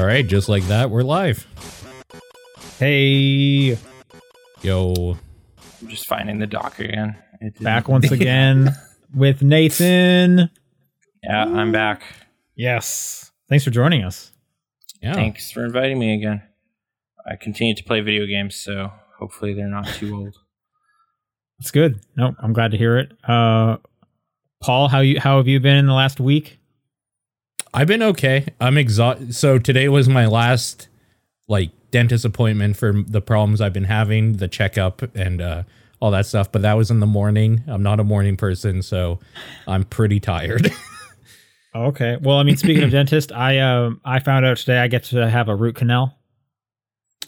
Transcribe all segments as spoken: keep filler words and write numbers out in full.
All right, just like that, we're live. Hey. Yo. I'm just finding the dock again. Back once again with Nathan. Yeah, I'm back. Yes. Thanks for joining us. Yeah. Thanks for inviting me again. I continue to play video games, so hopefully they're not too old. That's good. Nope, I'm glad to hear it. Uh, Paul, how you? How have you been in the last week? I've been okay. I'm exhausted. So today was my last like dentist appointment for the problems I've been having, the checkup and uh, all that stuff. But that was in the morning. I'm not a morning person, so I'm pretty tired. Okay. Well, I mean, speaking of dentist, I uh, I found out today I get to have a root canal.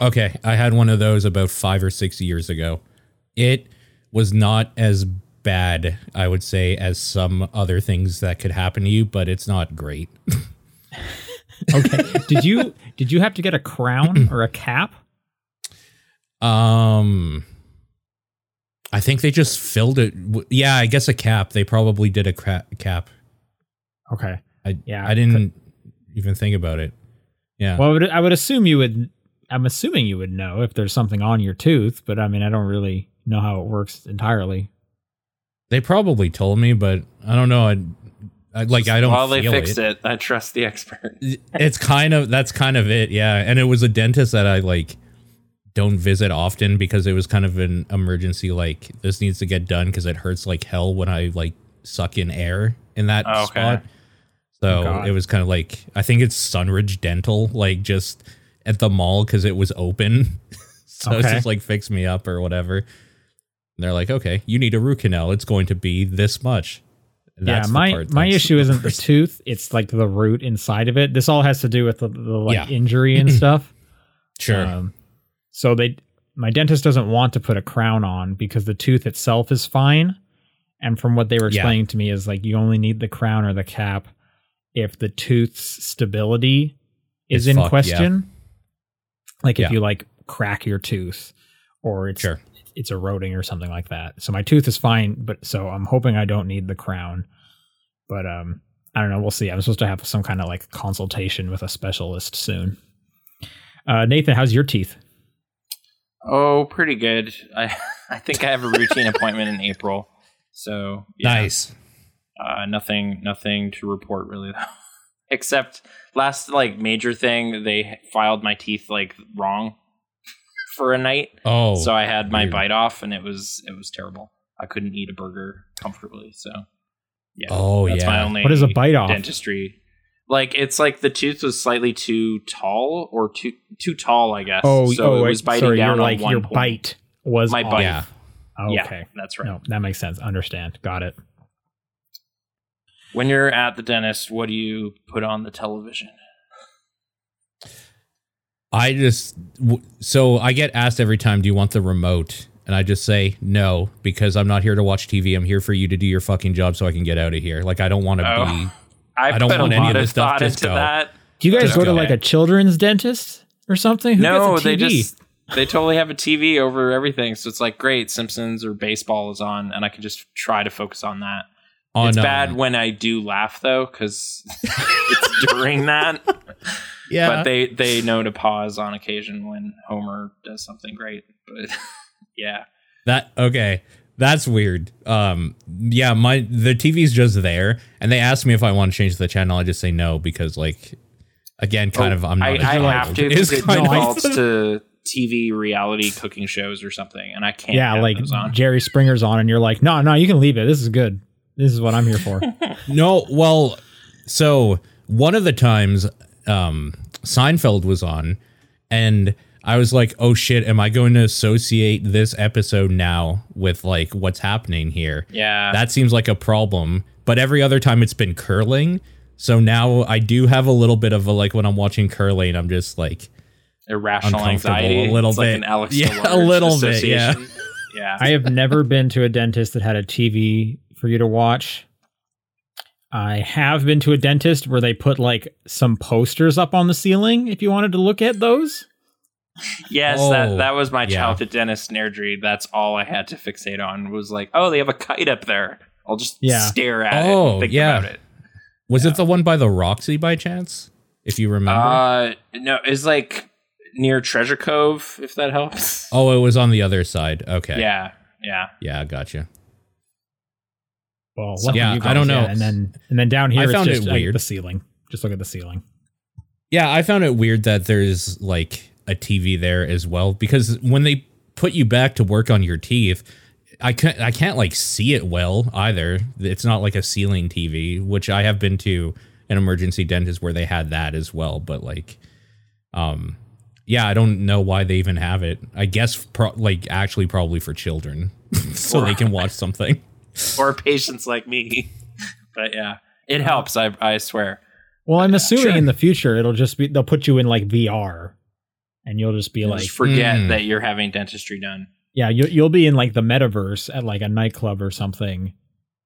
Okay. I had one of those about five or six years ago. It was not as bad, I would say, as some other things that could happen to you, but it's not great. Okay. Did you did you have to get a crown or a cap? Um, I think they just filled it. W- yeah, I guess a cap. They probably did a cra- cap. Okay. I, yeah. I didn't even think about it. Yeah. Well, I would, I would assume you would. I'm assuming you would know if there's something on your tooth, but I mean, I don't really know how it works entirely. They probably told me, but I don't know. I, I like I don't. While they fix it, I trust the expert. It's kind of that's kind of it, yeah. And it was a dentist that I like don't visit often because it was kind of an emergency. Like this needs to get done because it hurts like hell when I like suck in air in that oh, okay. spot. So oh, it was kind of like I think it's Sunridge Dental, like just at the mall because it was open. So okay. It's just like fix me up or whatever. And they're like, okay, you need a root canal. It's going to be this much. That's yeah, my, my issue isn't the tooth. It's like the root inside of it. This all has to do with the, the like yeah. injury and stuff. Sure. Um, so they, my dentist doesn't want to put a crown on because the tooth itself is fine. And from what they were explaining yeah. to me is like, you only need the crown or the cap if the tooth's stability is it's in fucked, question. Yeah. Like if yeah. you like crack your tooth or it's... Sure. it's eroding or something like that. So my tooth is fine, but so I'm hoping I don't need the crown, but um, I don't know. We'll see. I'm supposed to have some kind of like consultation with a specialist soon. Uh, Nathan, how's your teeth? Oh, pretty good. I, I think I have a routine appointment in April. So yeah. Nice. Uh, nothing, nothing to report really though, except last like major thing. They filed my teeth like wrong for a night. Oh, so I had my weird. bite off and it was it was terrible. I couldn't eat a burger comfortably. So yeah. Oh that's yeah. my only what is a bite off? Dentistry. Like it's like the tooth was slightly too tall or too too tall, I guess. Oh, so oh, it was biting sorry, down on like one your point. bite was my off. bite. Yeah. Oh, okay. Yeah, that's right. No, that makes sense. Understand. Got it. When you're at the dentist, what do you put on the television? I just, so I get asked every time, do you want the remote? And I just say no, because I'm not here to watch T V. I'm here for you to do your fucking job so I can get out of here. Like, I don't want to oh, be, I, I don't want any of this stuff. Just go. That. Do you guys just go to go. like a children's dentist or something? Who no, gets a T V? They just, they totally have a T V over everything. So it's like, great, Simpsons or baseball is on. And I can just try to focus on that. Oh, it's no. bad when I do laugh, though, because it's during that. Yeah. But they, they know to pause on occasion when Homer does something great. But yeah. That okay. That's weird. Um yeah, my the T V's just there and they ask me if I want to change the channel, I just say no because like again, kind oh, of I'm not I, a child. I have to because it defaults to T V reality cooking shows or something, and I can't Yeah, like those on. Jerry Springer's on and you're like, no, no, you can leave it. This is good. This is what I'm here for. No, well, so one of the times um Seinfeld was on and I was like, oh shit, am I going to associate this episode now with like what's happening here? Yeah, that seems like a problem. But every other time it's been curling, so now I do have a little bit of a like when I'm watching curling I'm just like irrational anxiety a little it's bit like an Alex yeah a little bit yeah yeah I have never been to a dentist that had a T V for you to watch. I have been to a dentist where they put like some posters up on the ceiling if you wanted to look at those. Yes, oh, that, that was my childhood yeah. dentist nerdry. That's all I had to fixate on was like, oh, they have a kite up there. I'll just yeah. stare at oh, it and think yeah. about it. Was yeah. it the one by the Roxy by chance? if you remember. Uh, no, it's like near Treasure Cove, if that helps. Oh, it was on the other side. Okay. Yeah. Yeah. Yeah. Gotcha. Well, so, yeah, guys, I don't know. Yeah, and then and then down here, I it's found just it weird. Like, the ceiling. Just look at the ceiling. Yeah, I found it weird that there's like a T V there as well, because when they put you back to work on your teeth, I can't I can't like see it well either. It's not like a ceiling T V, which I have been to an emergency dentist where they had that as well. But like, um, yeah, I don't know why they even have it. I guess pro- like actually probably for children so they can watch something. Or patients like me. But yeah, it helps. I I swear. Well, I'm assuming sure. in the future, it'll just be they'll put you in like V R and you'll just be you'll like just forget mm. that you're having dentistry done. Yeah, you, you'll be in like the metaverse at like a nightclub or something.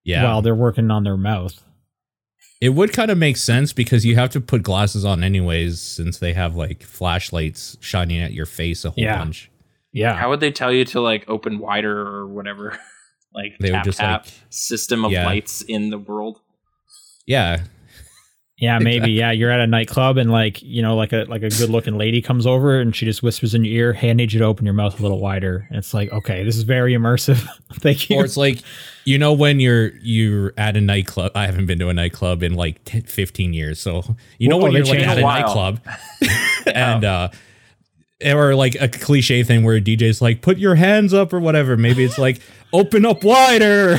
Yeah, while they're working on their mouth. It would kind of make sense because you have to put glasses on anyways, since they have like flashlights shining at your face a whole yeah. bunch. Yeah. How would they tell you to like open wider or whatever? Like they tap, would just tap like, system of yeah. lights in the world. Yeah. Yeah, maybe. Exactly. Yeah, you're at a nightclub and like, you know, like a like a good looking lady comes over and she just whispers in your ear, hey, I need you to open your mouth a little wider. And it's like, OK, this is very immersive. Thank you. Or it's like, you know, when you're you're at a nightclub. I haven't been to a nightclub in like ten, fifteen years. So, you know, well, when you're like, at a, a nightclub and uh, or like a cliche thing where a D J's like, put your hands up or whatever. Maybe it's like, open up wider.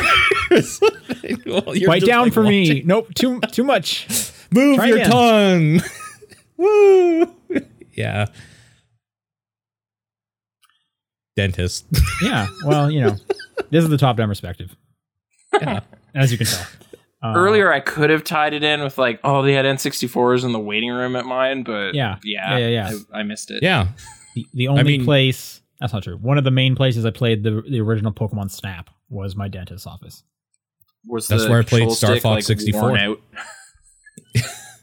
Well, Bite down like, for watching. me. Nope. Too too much. Move Try your again. tongue. Woo. Yeah. Dentist. Yeah. Well, you know, this is the top-down perspective. Yeah. As you can tell. Uh, Earlier, I could have tied it in with like, oh, they had N sixty-fours in the waiting room at mine, but yeah, yeah, yeah, yeah, yeah. I, I missed it. Yeah. The, the only I mean, place, that's not true. One of the main places I played the, the original Pokemon Snap was my dentist's office. Was that's where I played Star stick, Fox like, sixty-four.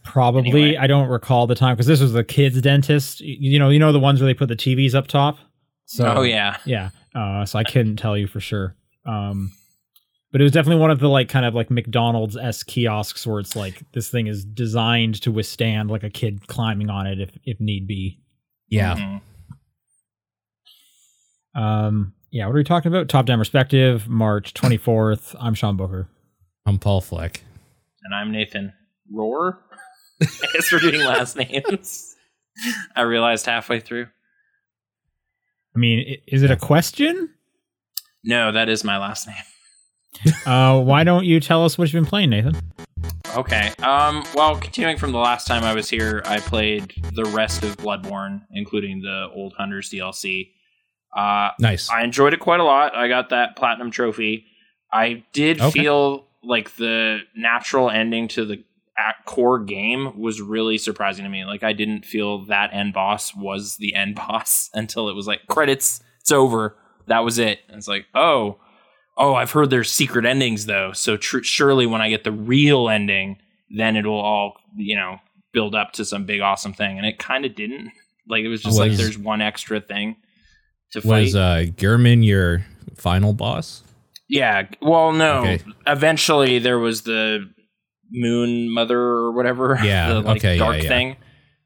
Probably. Anyway. I don't recall the time because this was the kids' dentist. You know, you know the ones where they put the T Vs up top. So, oh yeah, yeah. Uh, so I couldn't tell you for sure. Um, but it was definitely one of the like kind of like McDonald's-esque kiosks where it's like this thing is designed to withstand like a kid climbing on it if if need be. Yeah. Mm-hmm. Um. Yeah. What are we talking about? Top Down Perspective, March twenty-fourth. I'm Sean Booker. I'm Paul Fleck. And I'm Nathan Roar. I guess we're doing last names. I realized halfway through. I mean, is it a question? No, that is my last name. uh, why don't you tell us what you've been playing, Nathan? Okay. Um, well, continuing from the last time I was here, I played the rest of Bloodborne, including the Old Hunters D L C. Uh, nice. I enjoyed it quite a lot. I got that platinum trophy. I did okay. feel like the natural ending to the At core game was really surprising to me. Like, I didn't feel that end boss was the end boss until it was like credits, it's over, that was it. And it's like, oh, oh, I've heard there's secret endings though. So tr- surely when I get the real ending, then it will all, you know, build up to some big awesome thing. And it kind of didn't. Like, it was just was, like there's one extra thing to fight. Was uh, Gehrman your final boss? Yeah. Well, no. Okay. Eventually, there was the Moon Mother or whatever, yeah, the like, okay, dark yeah, yeah. thing.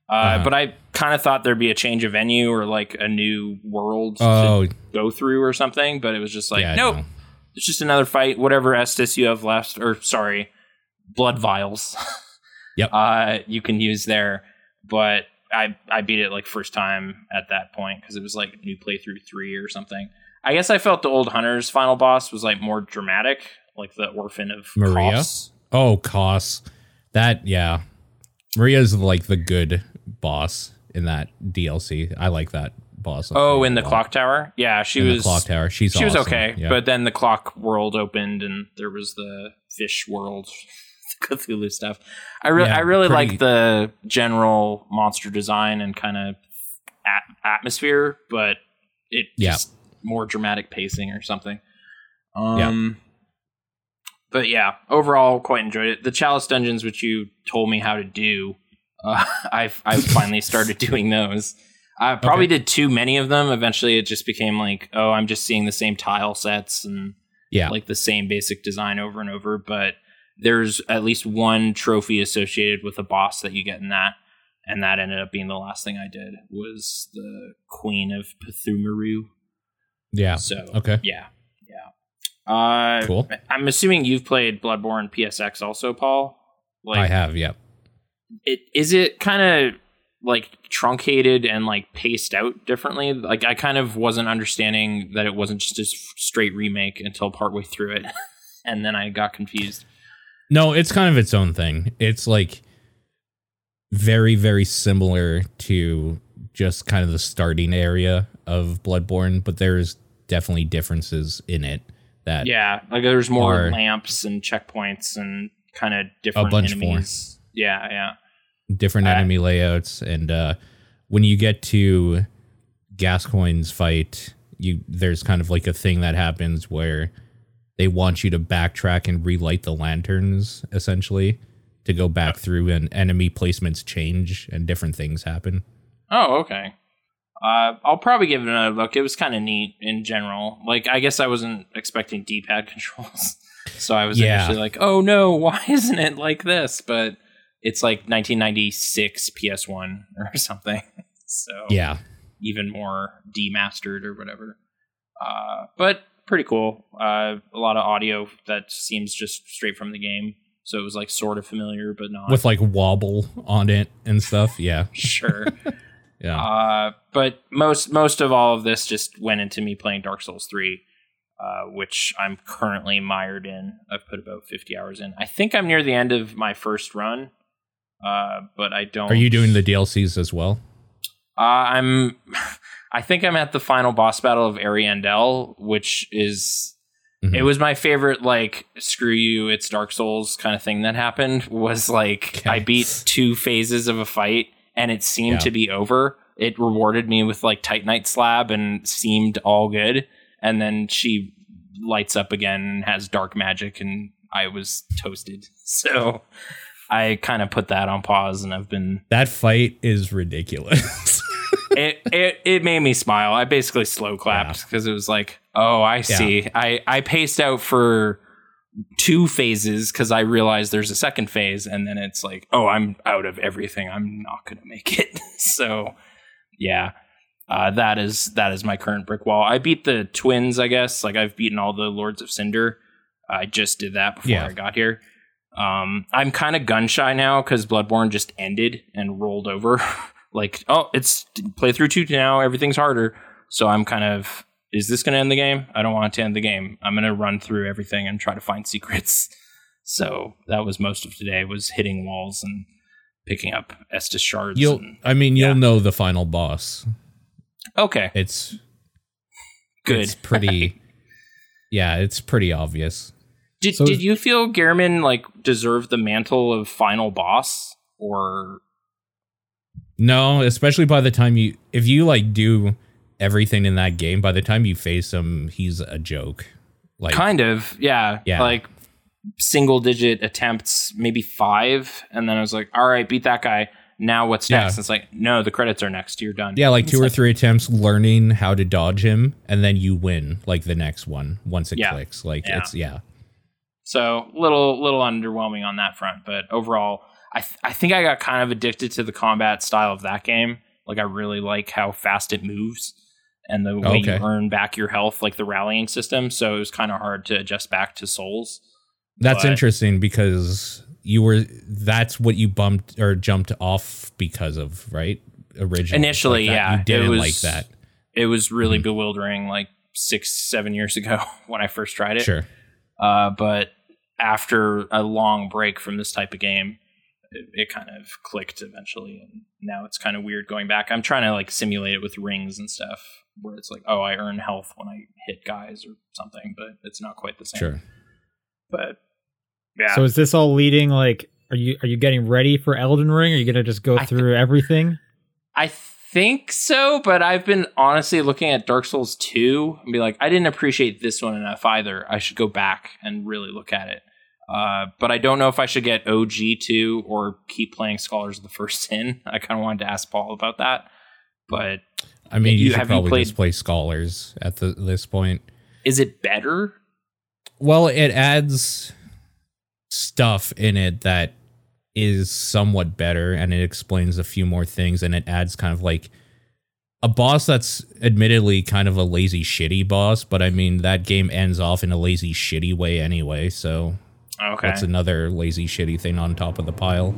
Uh, uh-huh. But I kind of thought there'd be a change of venue or like a new world oh. to go through or something. But it was just like, yeah, nope, it's just another fight. Whatever Estus you have left, or sorry, blood vials. Yep, uh, you can use there. But I I beat it like first time at that point because it was like new playthrough three or something. I guess I felt the Old Hunter's final boss was like more dramatic, like the Orphan of Kos. Oh, Kos. That, yeah. Maria's like the good boss in that D L C. I like that boss. Oh, in the clock tower? Yeah, she was. In the clock tower. She's She awesome. was okay, yeah. But then the clock world opened and there was the fish world, the Cthulhu stuff. I, re- yeah, I really pretty... like the general monster design and kind of at- atmosphere, but it yeah. just more dramatic pacing or something. Um, yeah. But yeah, overall, quite enjoyed it. The Chalice Dungeons, which you told me how to do, uh, I've I've finally started doing those. I probably okay. did too many of them. Eventually, it just became like, oh, I'm just seeing the same tile sets and yeah. like the same basic design over and over. But there's at least one trophy associated with a boss that you get in that, And that ended up being the last thing I did, was the Queen of Pthumaru. Yeah. So, okay. Yeah. Yeah. Uh, cool. I'm assuming you've played Bloodborne P S X also, Paul? Like, I have, yeah. It, is it kind of like truncated and like paced out differently? Like, I kind of wasn't understanding that it wasn't just a straight remake until partway through it. And then I got confused. No, it's kind of its own thing. It's like very, very similar to just kind of the starting area of Bloodborne, but there's definitely differences in it. That yeah, like there's more lamps and checkpoints and kind of different enemies. More. Yeah, yeah. Different uh, enemy layouts, and uh, when you get to Gascoigne's fight, you there's kind of like a thing that happens where they want you to backtrack and relight the lanterns, essentially, to go back through, and enemy placements change and different things happen. Oh, okay. Uh, I'll probably give it another look. It was kind of neat in general. Like, I guess I wasn't expecting D-pad controls. So I was yeah. initially like, oh no, why isn't it like this? But it's like nineteen ninety-six P S one or something. So yeah, even more demastered or whatever. Uh, but pretty cool. Uh, a lot of audio that seems just straight from the game. So it was like sort of familiar, but not. With like wobble on it and stuff. Yeah, sure. Yeah. Uh, but most most of all of this just went into me playing Dark Souls three, uh, which I'm currently mired in. I've put about fifty hours in. I think I'm near the end of my first run, uh, but I don't. Are you doing the D L Cs as well? Uh, I'm. I think I'm at the final boss battle of Ariandel, which is. Mm-hmm. It was my favorite, like, screw you, it's Dark Souls kind of thing that happened, was like, okay. I beat two phases of a fight, and it seemed yeah. to be over. It rewarded me with, like, Titanite Slab and seemed all good. And then she lights up again and has dark magic, and I was toasted. So I kind of put that on pause, and I've been... That fight is ridiculous. It, it it made me smile. I basically slow clapped because yeah. it was like, oh, I see. Yeah. I, I paced out for two phases because I realized there's a second phase. And then it's like, oh, I'm out of everything. I'm not going to make it. So, yeah, uh, that is that is my current brick wall. I beat the twins, I guess. Like, I've beaten all the Lords of Cinder. I just did that before yeah. I got here. Um, I'm kind of gun shy now because Bloodborne just ended and rolled over. Like, oh, it's playthrough two now. Everything's harder. So I'm kind of, is this going to end the game? I don't want it to end the game. I'm going to run through everything and try to find secrets. So that was most of today, was hitting walls and picking up Estus shards. You'll, and, I mean, you'll yeah. know the final boss. Okay. It's good. It's pretty. yeah, it's pretty obvious. Did so Did you feel Gehrman, like, deserved the mantle of final boss, or... No, especially by the time you, if you like do everything in that game, by the time you face him, he's a joke. Like, kind of, yeah. yeah. Like single digit attempts, maybe five. And then I was like, all right, beat that guy. Now what's next? Yeah. It's like, no, the credits are next. You're done. Yeah, like two or three attempts learning how to dodge him. And then you win like the next one once it yeah. clicks. Like yeah. it's, yeah. So little, little underwhelming on that front. But overall, I th- I think I got kind of addicted to the combat style of that game. Like, I really like how fast it moves and the way okay. you earn back your health, like the rallying system. So it was kind of hard to adjust back to Souls. That's but, interesting because you were that's what you bumped or jumped off because of, right? Originally. Initially, like yeah. You didn't it was, like that. It was really mm-hmm. bewildering like six, seven years ago when I first tried it. Sure. Uh, but after a long break from this type of game, It, it kind of clicked eventually, and now it's kind of weird going back. I'm trying to like simulate it with rings and stuff where it's like, oh, I earn health when I hit guys or something, but it's not quite the same. Sure. But yeah. So is this all leading, like, are you are you getting ready for Elden Ring? Are you going to just go I through th- everything? I think so, but I've been honestly looking at Dark Souls two and be like, I didn't appreciate this one enough either. I should go back and really look at it. Uh, but I don't know if I should get O G two or keep playing Scholars of the First Sin. I kind of wanted to ask Paul about that. But I mean, you, you should have probably you played... just play Scholars at the, this point. Is it better? Well, it adds stuff in it that is somewhat better, and it explains a few more things, and it adds kind of like a boss that's admittedly kind of a lazy, shitty boss, but I mean, that game ends off in a lazy, shitty way anyway, so okay, that's another lazy, shitty thing on top of the pile.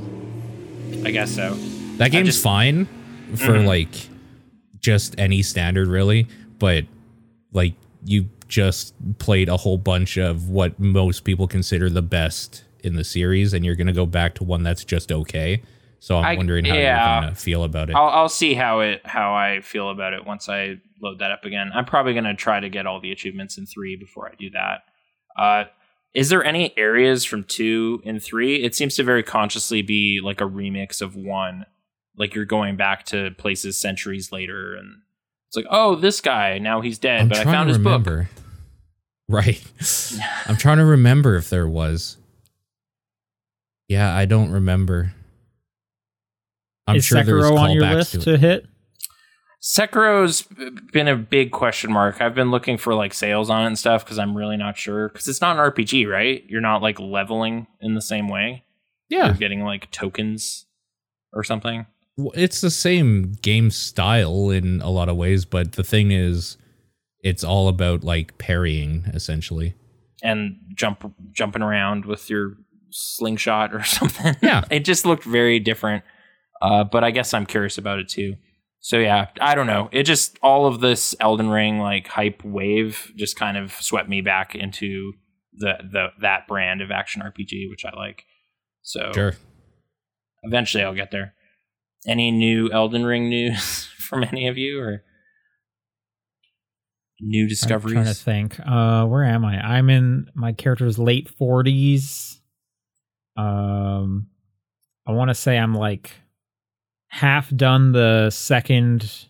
I guess so. That game's just fine for, mm-hmm. like, just any standard, really, but, like, you just played a whole bunch of what most people consider the best in the series, and you're going to go back to one that's just okay. So I'm I, wondering how yeah, you're going to feel about it. I'll, I'll see how it how I feel about it once I load that up again. I'm probably going to try to get all the achievements in three before I do that. Uh, is there any areas from two and three? It seems to very consciously be like a remix of one. Like you're going back to places centuries later, and it's like, oh, this guy, now he's dead, I'm but I found his remember. book. Right. I'm trying to remember if there was. Yeah, I don't remember. I'm Is sure Sekiro on your list to, to hit? Sekiro's been a big question mark. I've been looking for like sales on it and stuff because I'm really not sure. Because it's not an R P G, right? You're not like leveling in the same way. Yeah. You're getting like tokens or something. It's the same game style in a lot of ways, but the thing is, it's all about like parrying essentially. And jump jumping around with your slingshot or something. Yeah. It just looked very different. Uh, but I guess I'm curious about it too. So yeah, I don't know. It just, all of this Elden Ring like hype wave just kind of swept me back into the, the that brand of action R P G, which I like. So sure, eventually I'll get there. Any new Elden Ring news from any of you or new discoveries? I'm trying to think. Uh, where am I? I'm in my character's late forties. Um, I want to say I'm like half done the second,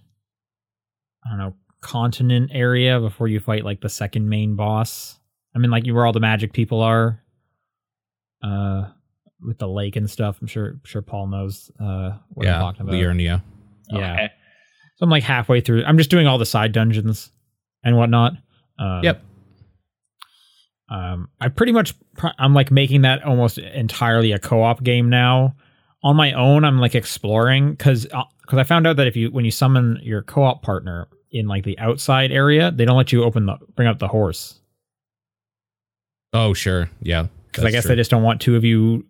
I don't know, continent area before you fight like the second main boss. I mean, like you where all the magic people are, uh, with the lake and stuff. I'm sure, I'm sure Paul knows uh, what yeah, I'm talking about. Liurnia. Yeah. Okay. So I'm like halfway through. I'm just doing all the side dungeons and whatnot. Um, yep. Um, I pretty much I'm like making that almost entirely a co-op game now. On my own, I'm like exploring because because I found out that if you when you summon your co-op partner in like the outside area, they don't let you open the bring up the horse. Oh sure, yeah. Because I guess true. They just don't want two of you,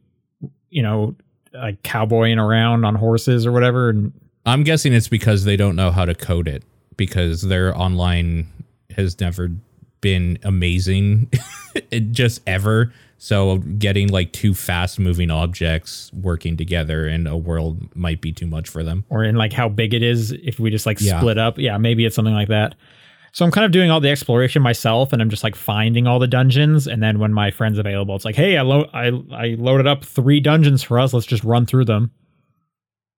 you know, like cowboying around on horses or whatever. And I'm guessing it's because they don't know how to code it because their online has never been amazing, just ever. So getting like two fast moving objects working together in a world might be too much for them. Or in like how big it is if we just like yeah. split up. Yeah, maybe it's something like that. So I'm kind of doing all the exploration myself and I'm just like finding all the dungeons. And then when my friend's available, it's like, hey, I, lo- I, I loaded up three dungeons for us. Let's just run through them.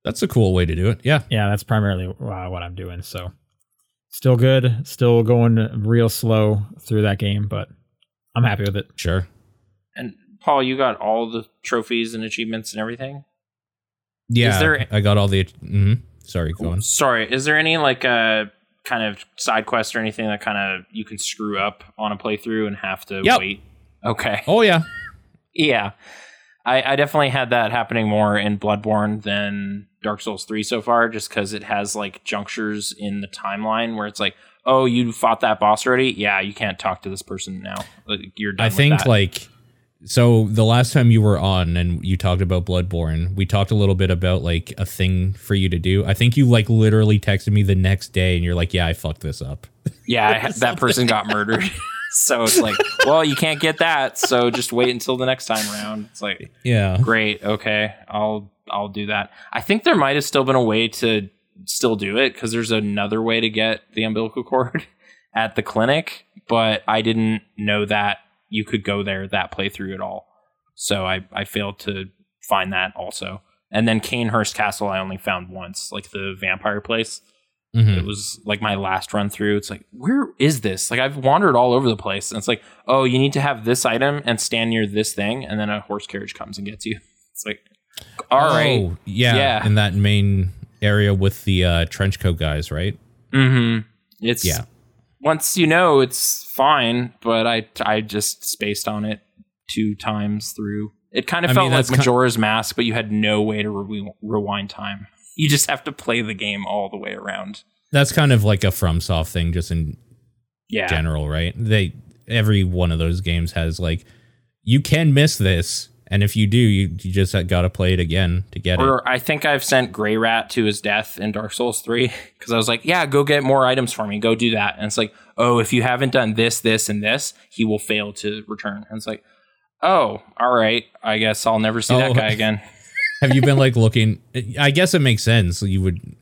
That's a cool way to do it. Yeah. Yeah, that's primarily uh, what I'm doing. So still good. Still going real slow through that game, but I'm happy with it. Sure. And Paul, you got all the trophies and achievements and everything? Yeah, is there, I got all the... Mm-hmm. Sorry, go on. Sorry, is there any like a uh, kind of side quest or anything that kind of you can screw up on a playthrough and have to yep. wait? Okay. Oh, yeah. yeah. I, I definitely had that happening more in Bloodborne than Dark Souls three so far, just because it has like junctures in the timeline where it's like, oh, you fought that boss already? Yeah, you can't talk to this person now. Like, you're done I with think that. like... So the last time you were on and you talked about Bloodborne, we talked a little bit about like a thing for you to do. I think you like literally texted me the next day and you're like, yeah, I fucked this up. Yeah, I, that person got murdered. So it's like, well, you can't get that. So just wait until the next time around. It's like, yeah, great. OK, I'll I'll do that. I think there might have still been a way to still do it because there's another way to get the umbilical cord at the clinic. But I didn't know that you could go there that playthrough at all. So I, I failed to find that also. And then Canehurst Castle I only found once, like the vampire place. Mm-hmm. It was like my last run through. It's like, where is this? Like I've wandered all over the place. And it's like, oh, you need to have this item and stand near this thing. And then a horse carriage comes and gets you. It's like, all oh, right. Yeah, yeah. In that main area with the uh, trench coat guys, right? Mm-hmm. It's... Yeah. Once you know, it's fine, but I, I just spaced on it two times through It kind of I felt mean, like Majora's kind- Mask, but you had no way to re- rewind time. You just have to play the game all the way around. That's kind of like a FromSoft thing just in yeah. general, right? They every one of those games has like, you can miss this, and if you do, you, you just got to play it again to get or it. Or I think I've sent Grey Rat to his death in Dark Souls three because I was like, yeah, go get more items for me. Go do that. And it's like, oh, if you haven't done this, this, and this, he will fail to return. And it's like, oh, all right. I guess I'll never see oh. that guy again. Have you been like looking? I guess it makes sense. You would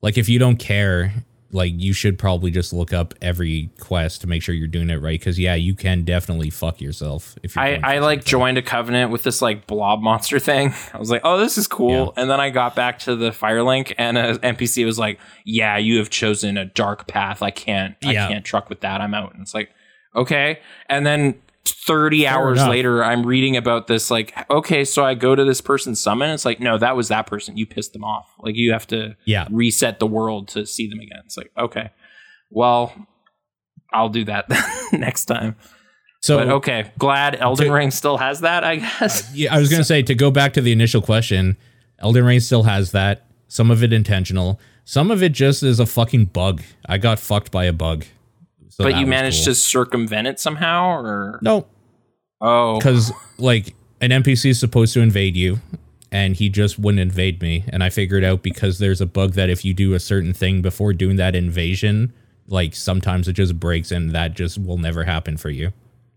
like if you don't care, like you should probably just look up every quest to make sure you're doing it right. Because, yeah, you can definitely fuck yourself. If you're I, I like joined a covenant with this like blob monster thing. I was like, oh, this is cool. Yeah. And then I got back to the Firelink and an N P C was like, yeah, you have chosen a dark path. I can't yeah. I can't truck with that. I'm out. And it's like, OK. And then thirty Fair hours enough. Later, I'm reading about this like, okay, so I go to this person's summon. It's like, no, that was that person. You pissed them off. Like you have to yeah. reset the world to see them again. It's like, okay, well, I'll do that next time. So, but okay, glad Elden to, Ring still has that, I guess. Uh, yeah, I was going to so. say, to go back to the initial question, Elden Ring still has that. Some of it intentional. Some of it just is a fucking bug. I got fucked by a bug. So but you managed cool. to circumvent it somehow, or no? Oh, because like an N P C is supposed to invade you, and he just wouldn't invade me. And I figured out because there's a bug that if you do a certain thing before doing that invasion, like sometimes it just breaks, and that just will never happen for you.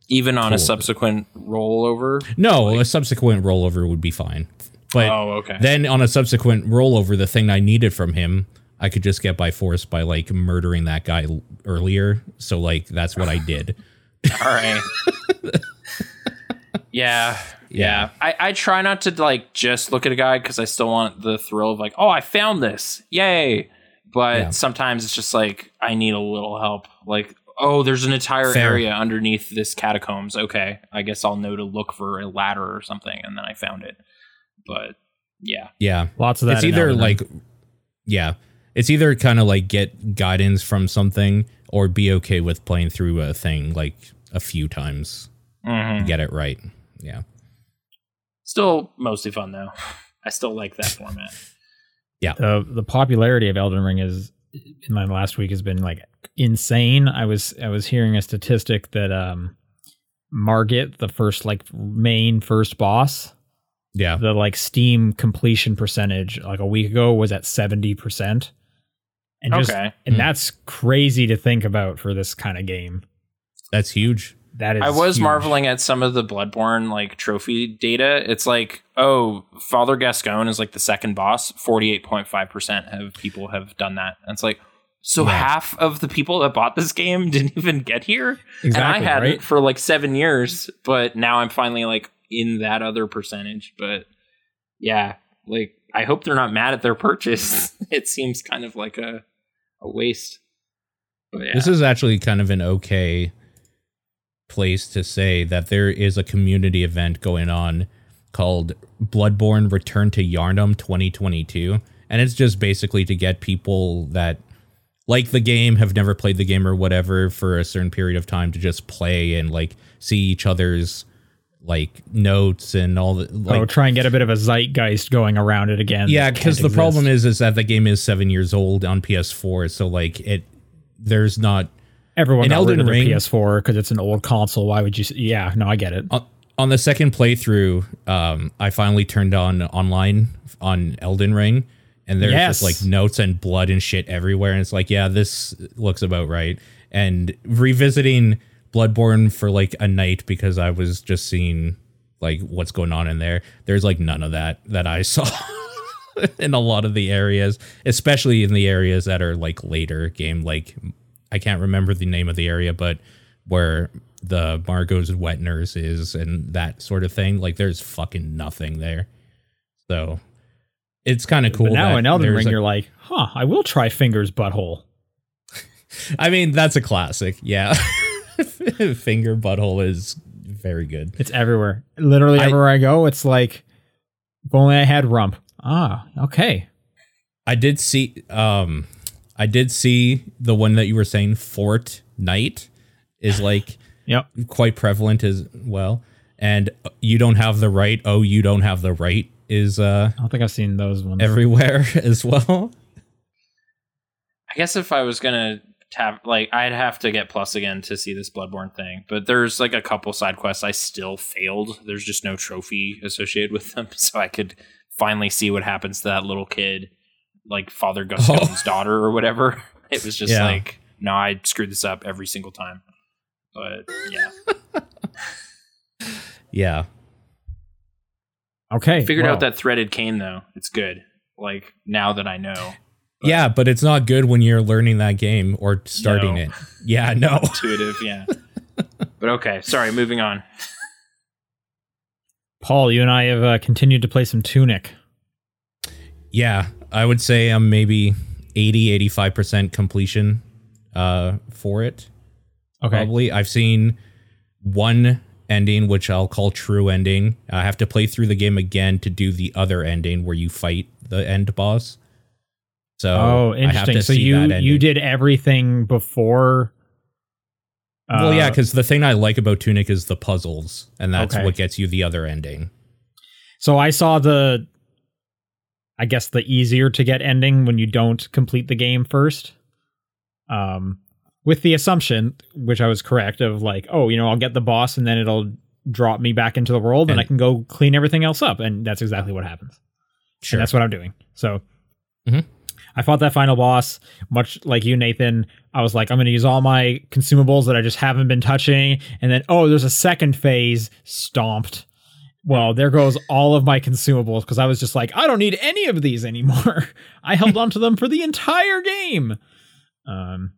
Even on cool. a subsequent rollover? No, like- a subsequent rollover would be fine. But oh, okay. Then on a subsequent rollover, the thing I needed from him, I could just get by force by like murdering that guy l- earlier. So like, that's what I did. All right. yeah, yeah. Yeah. I, I try not to like just look at a guy because I still want the thrill of like, oh, I found this. Yay. But yeah. sometimes it's just like, I need a little help. Like, oh, there's an entire Fair. area underneath this catacombs. Okay. I guess I'll know to look for a ladder or something. And then I found it. But yeah. Yeah. Lots of that. It's either like, yeah. It's either kind of like get guidance from something or be okay with playing through a thing like a few times mm-hmm. to get it right. Yeah. Still mostly fun, though. I still like that format. Yeah. Uh, the popularity of Elden Ring is in my last week has been like insane. I was I was hearing a statistic that um, Margit, the first like main first boss. Yeah. The like Steam completion percentage like a week ago was at seventy percent. And just, okay. And mm. that's crazy to think about for this kind of game. That's huge. That is I was huge. marveling at some of the Bloodborne like trophy data. It's like, oh, Father Gascoigne is like the second boss. forty-eight point five percent of people have done that. And it's like, so yeah. half of the people that bought this game didn't even get here. Exactly, and I had right? it for like seven years, but now I'm finally like in that other percentage. But yeah, like I hope they're not mad at their purchase. It seems kind of like a a waste. But yeah. This is actually kind of an okay place to say that there is a community event going on called Bloodborne Return to Yharnam twenty twenty-two, and it's just basically to get people that like the game, have never played the game or whatever for a certain period of time to just play and like see each other's like notes and all the like, oh, try and get a bit of a zeitgeist going around it again. Yeah, because the exist. problem is is that the game is seven years old on P S four, so like it there's not everyone got Elden rid of Ring, their P S four because it's an old console. Why would you? Yeah, no, I get it. On, on the second playthrough, um, I finally turned on online on Elden Ring, and there's yes. just like notes and blood and shit everywhere, and it's like, yeah, this looks about right. And revisiting Bloodborne for like a night because I was just seeing like what's going on in there. There's like none of that that I saw in a lot of the areas, especially in the areas that are like later game. Like I can't remember the name of the area, but where the Margot's wet nurse is and that sort of thing. Like there's fucking nothing there. So it's kind of cool. But now in Elden Ring, a- you're like, huh, I will try Finger's butthole. I mean, that's a classic. Yeah. Finger butthole is very good. It's everywhere. Literally I, everywhere I go, it's like, if only I had rump. Ah, okay. I did see um I did see the one that you were saying, Fort Knight, is like yep. quite prevalent as well. and you don't have the right. Oh, you don't have the right is uh, I don't think I've seen those ones everywhere as well. I guess if I was going to tap, like, I'd have to get plus again to see this Bloodborne thing, but there's like a couple side quests I still failed. There's just no trophy associated with them. So I could finally see what happens to that little kid, like Father Gascoigne's oh. daughter or whatever. It was just yeah. like, no, I screwed this up every single time. But yeah. yeah. Okay. I figured wow. out that threaded cane though. It's good. Like now that I know. But yeah, but it's not good when you're learning that game or starting no. it. Yeah, no. Intuitive, yeah. But okay, sorry, moving on. Paul, you and I have uh, continued to play some Tunic. Yeah, I would say I'm maybe eighty, eighty-five percent completion uh, for it. Okay. Probably. I've seen one ending, which I'll call true ending. I have to play through the game again to do the other ending where you fight the end boss. So oh, interesting. I have to so see you that you did everything before. Uh, well, yeah, because the thing I like about Tunic is the puzzles, and that's okay. what gets you the other ending. So I saw the, I guess the easier to get ending when you don't complete the game first, um, with the assumption, which I was correct, of like, oh, you know, I'll get the boss and then it'll drop me back into the world, and, and I can go clean everything else up, and that's exactly what happens. Sure, and that's what I'm doing. So. Mm-hmm. I fought that final boss, much like you, Nathan. I was like, I'm going to use all my consumables that I just haven't been touching. And then, oh, there's a second phase, stomped. Well, there goes all of my consumables because I was just like, I don't need any of these anymore. I held on to them for the entire game. Um,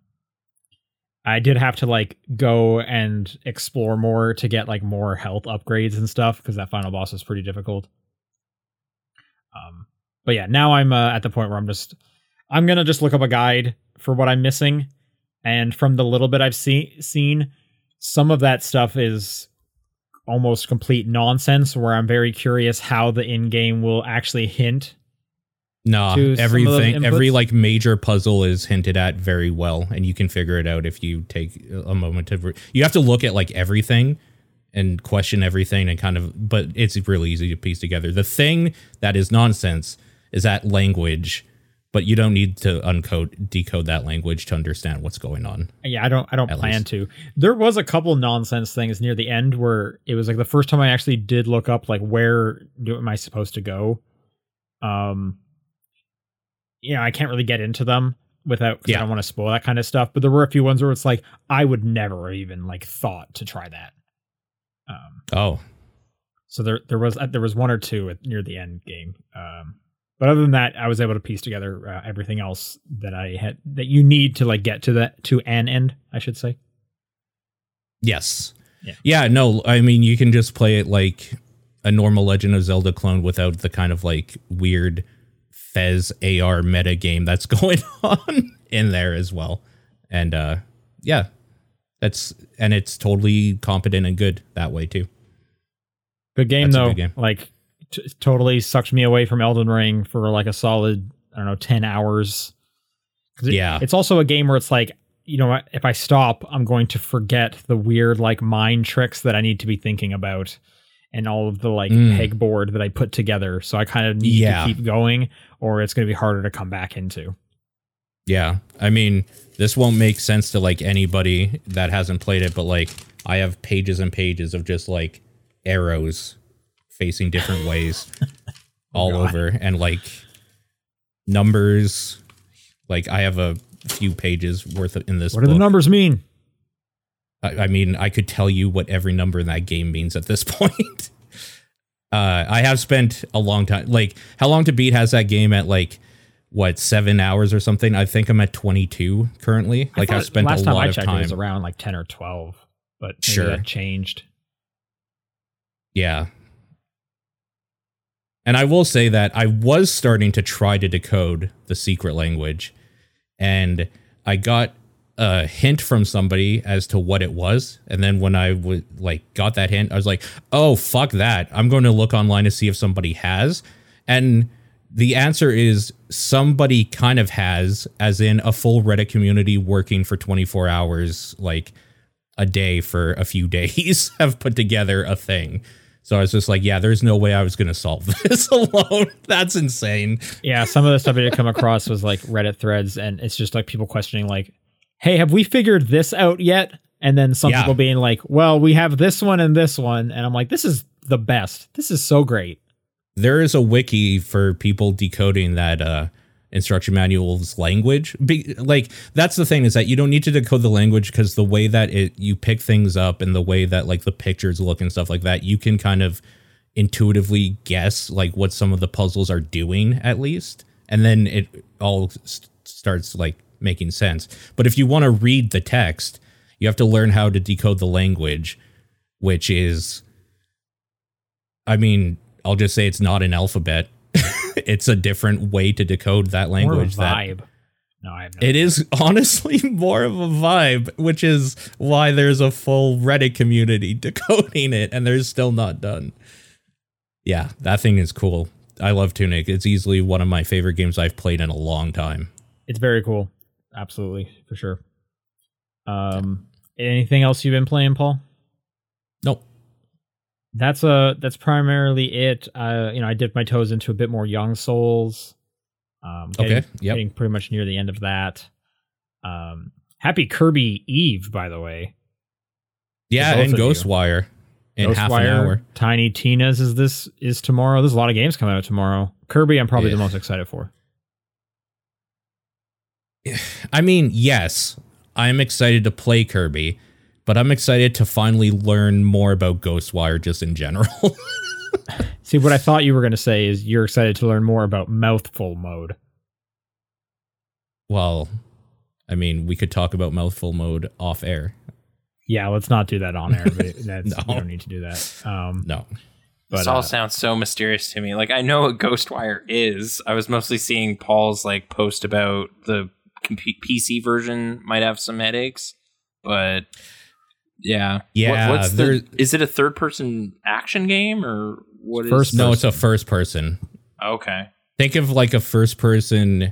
I did have to like go and explore more to get like more health upgrades and stuff because that final boss was pretty difficult. Um, but yeah, now I'm uh, at the point where I'm just... I'm going to just look up a guide for what I'm missing. And from the little bit I've see- seen, some of that stuff is almost complete nonsense where I'm very curious how the in-game will actually hint. No, nah, everything, every like major puzzle is hinted at very well. And you can figure it out if you take a moment to, re- you have to look at like everything and question everything and kind of, but it's really easy to piece together. The thing that is nonsense is that language. But you don't need to uncode, decode that language to understand what's going on. Yeah, I don't I don't plan least. to. There was a couple nonsense things near the end where it was like the first time I actually did look up, like, where do, am I supposed to go? Um, you know, I can't really get into them without, because yeah. I don't want to spoil that kind of stuff. But there were a few ones where it's like, I would never even, like, thought to try that. Um, oh. So there there was there was one or two near the end game. Um But other than that, I was able to piece together uh, everything else that I had that you need to like get to that to an end, I should say. Yes. Yeah. yeah, no, I mean, you can just play it like a normal Legend of Zelda clone without the kind of like weird Fez A R meta game that's going on in there as well. And uh, yeah, that's and it's totally competent and good that way, too. Good game, that's though. Good game. Like. T- totally sucked me away from Elden Ring for like a solid, I don't know, ten hours. It, yeah. It's also a game where it's like, you know what? If I stop, I'm going to forget the weird like mind tricks that I need to be thinking about and all of the like mm. pegboard that I put together. So I kind of need yeah. to keep going or it's going to be harder to come back into. Yeah. I mean, this won't make sense to like anybody that hasn't played it, but like I have pages and pages of just like arrows facing different ways all God. over and like numbers. Like I have a few pages worth of in this. What book. do the numbers mean? I, I mean, I could tell you what every number in that game means at this point. uh, I have spent a long time, like how long to beat has that game at like what, seven hours or something. I think I'm at twenty-two currently. Like I I've spent last a time lot I checked, of time. It was around like ten or twelve, but maybe sure. that changed. Yeah. And I will say that I was starting to try to decode the secret language, and I got a hint from somebody as to what it was. And then when I w- like got that hint, I was like, oh, fuck that. I'm going to look online to see if somebody has. And the answer is somebody kind of has, as in a full Reddit community working for twenty-four hours, like a day for a few days have put together a thing. So I was just like, yeah, there's no way I was going to solve this alone. That's insane. Yeah, some of the stuff I did come across was like Reddit threads, and it's just like people questioning like, hey, have we figured this out yet? And then some yeah. people being like, well, we have this one and this one. And I'm like, this is the best. This is so great. There is a wiki for people decoding that uh, instruction manual's language. Be- like, that's the thing, is that you don't need to decode the language, because the way that it you pick things up and the way that like the pictures look and stuff like that, you can kind of intuitively guess like what some of the puzzles are doing, at least. And then it all st- starts like making sense. But if you want to read the text, you have to learn how to decode the language, which is, I mean, I'll just say it's not an alphabet. It's a different way to decode that language. More of a vibe. That, no, I have no it idea. Is honestly more of a vibe, which is why there's a full Reddit community decoding it, and they're still not done. Yeah, that thing is cool. I love Tunic. It's easily one of my favorite games I've played in a long time. It's very cool. Absolutely, for sure. Um, anything else you've been playing, Paul? Nope. That's uh that's primarily it. Uh, you know, I dipped my toes into a bit more Young Souls. Um, getting, okay. Yep. Getting pretty much near the end of that. Um, happy Kirby Eve, by the way. Yeah, and Ghostwire in Ghostwire, half an hour. Tiny Tina's is this is tomorrow. There's a lot of games coming out tomorrow. Kirby, I'm probably yeah. the most excited for. I mean, yes, I'm excited to play Kirby, but I'm excited to finally learn more about Ghostwire just in general. See, what I thought you were going to say is you're excited to learn more about Mouthful Mode. Well, I mean, we could talk about Mouthful Mode off air. Yeah, let's not do that on air. But that's, no. We don't need to do that. Um, no. But, this all uh, sounds so mysterious to me. Like, I know what Ghostwire is. I was mostly seeing Paul's like post about the P C version might have some headaches, but yeah, yeah. What, what's the? Is it a third-person action game or what? First, is no, it's a first-person. Okay. Think of like a first-person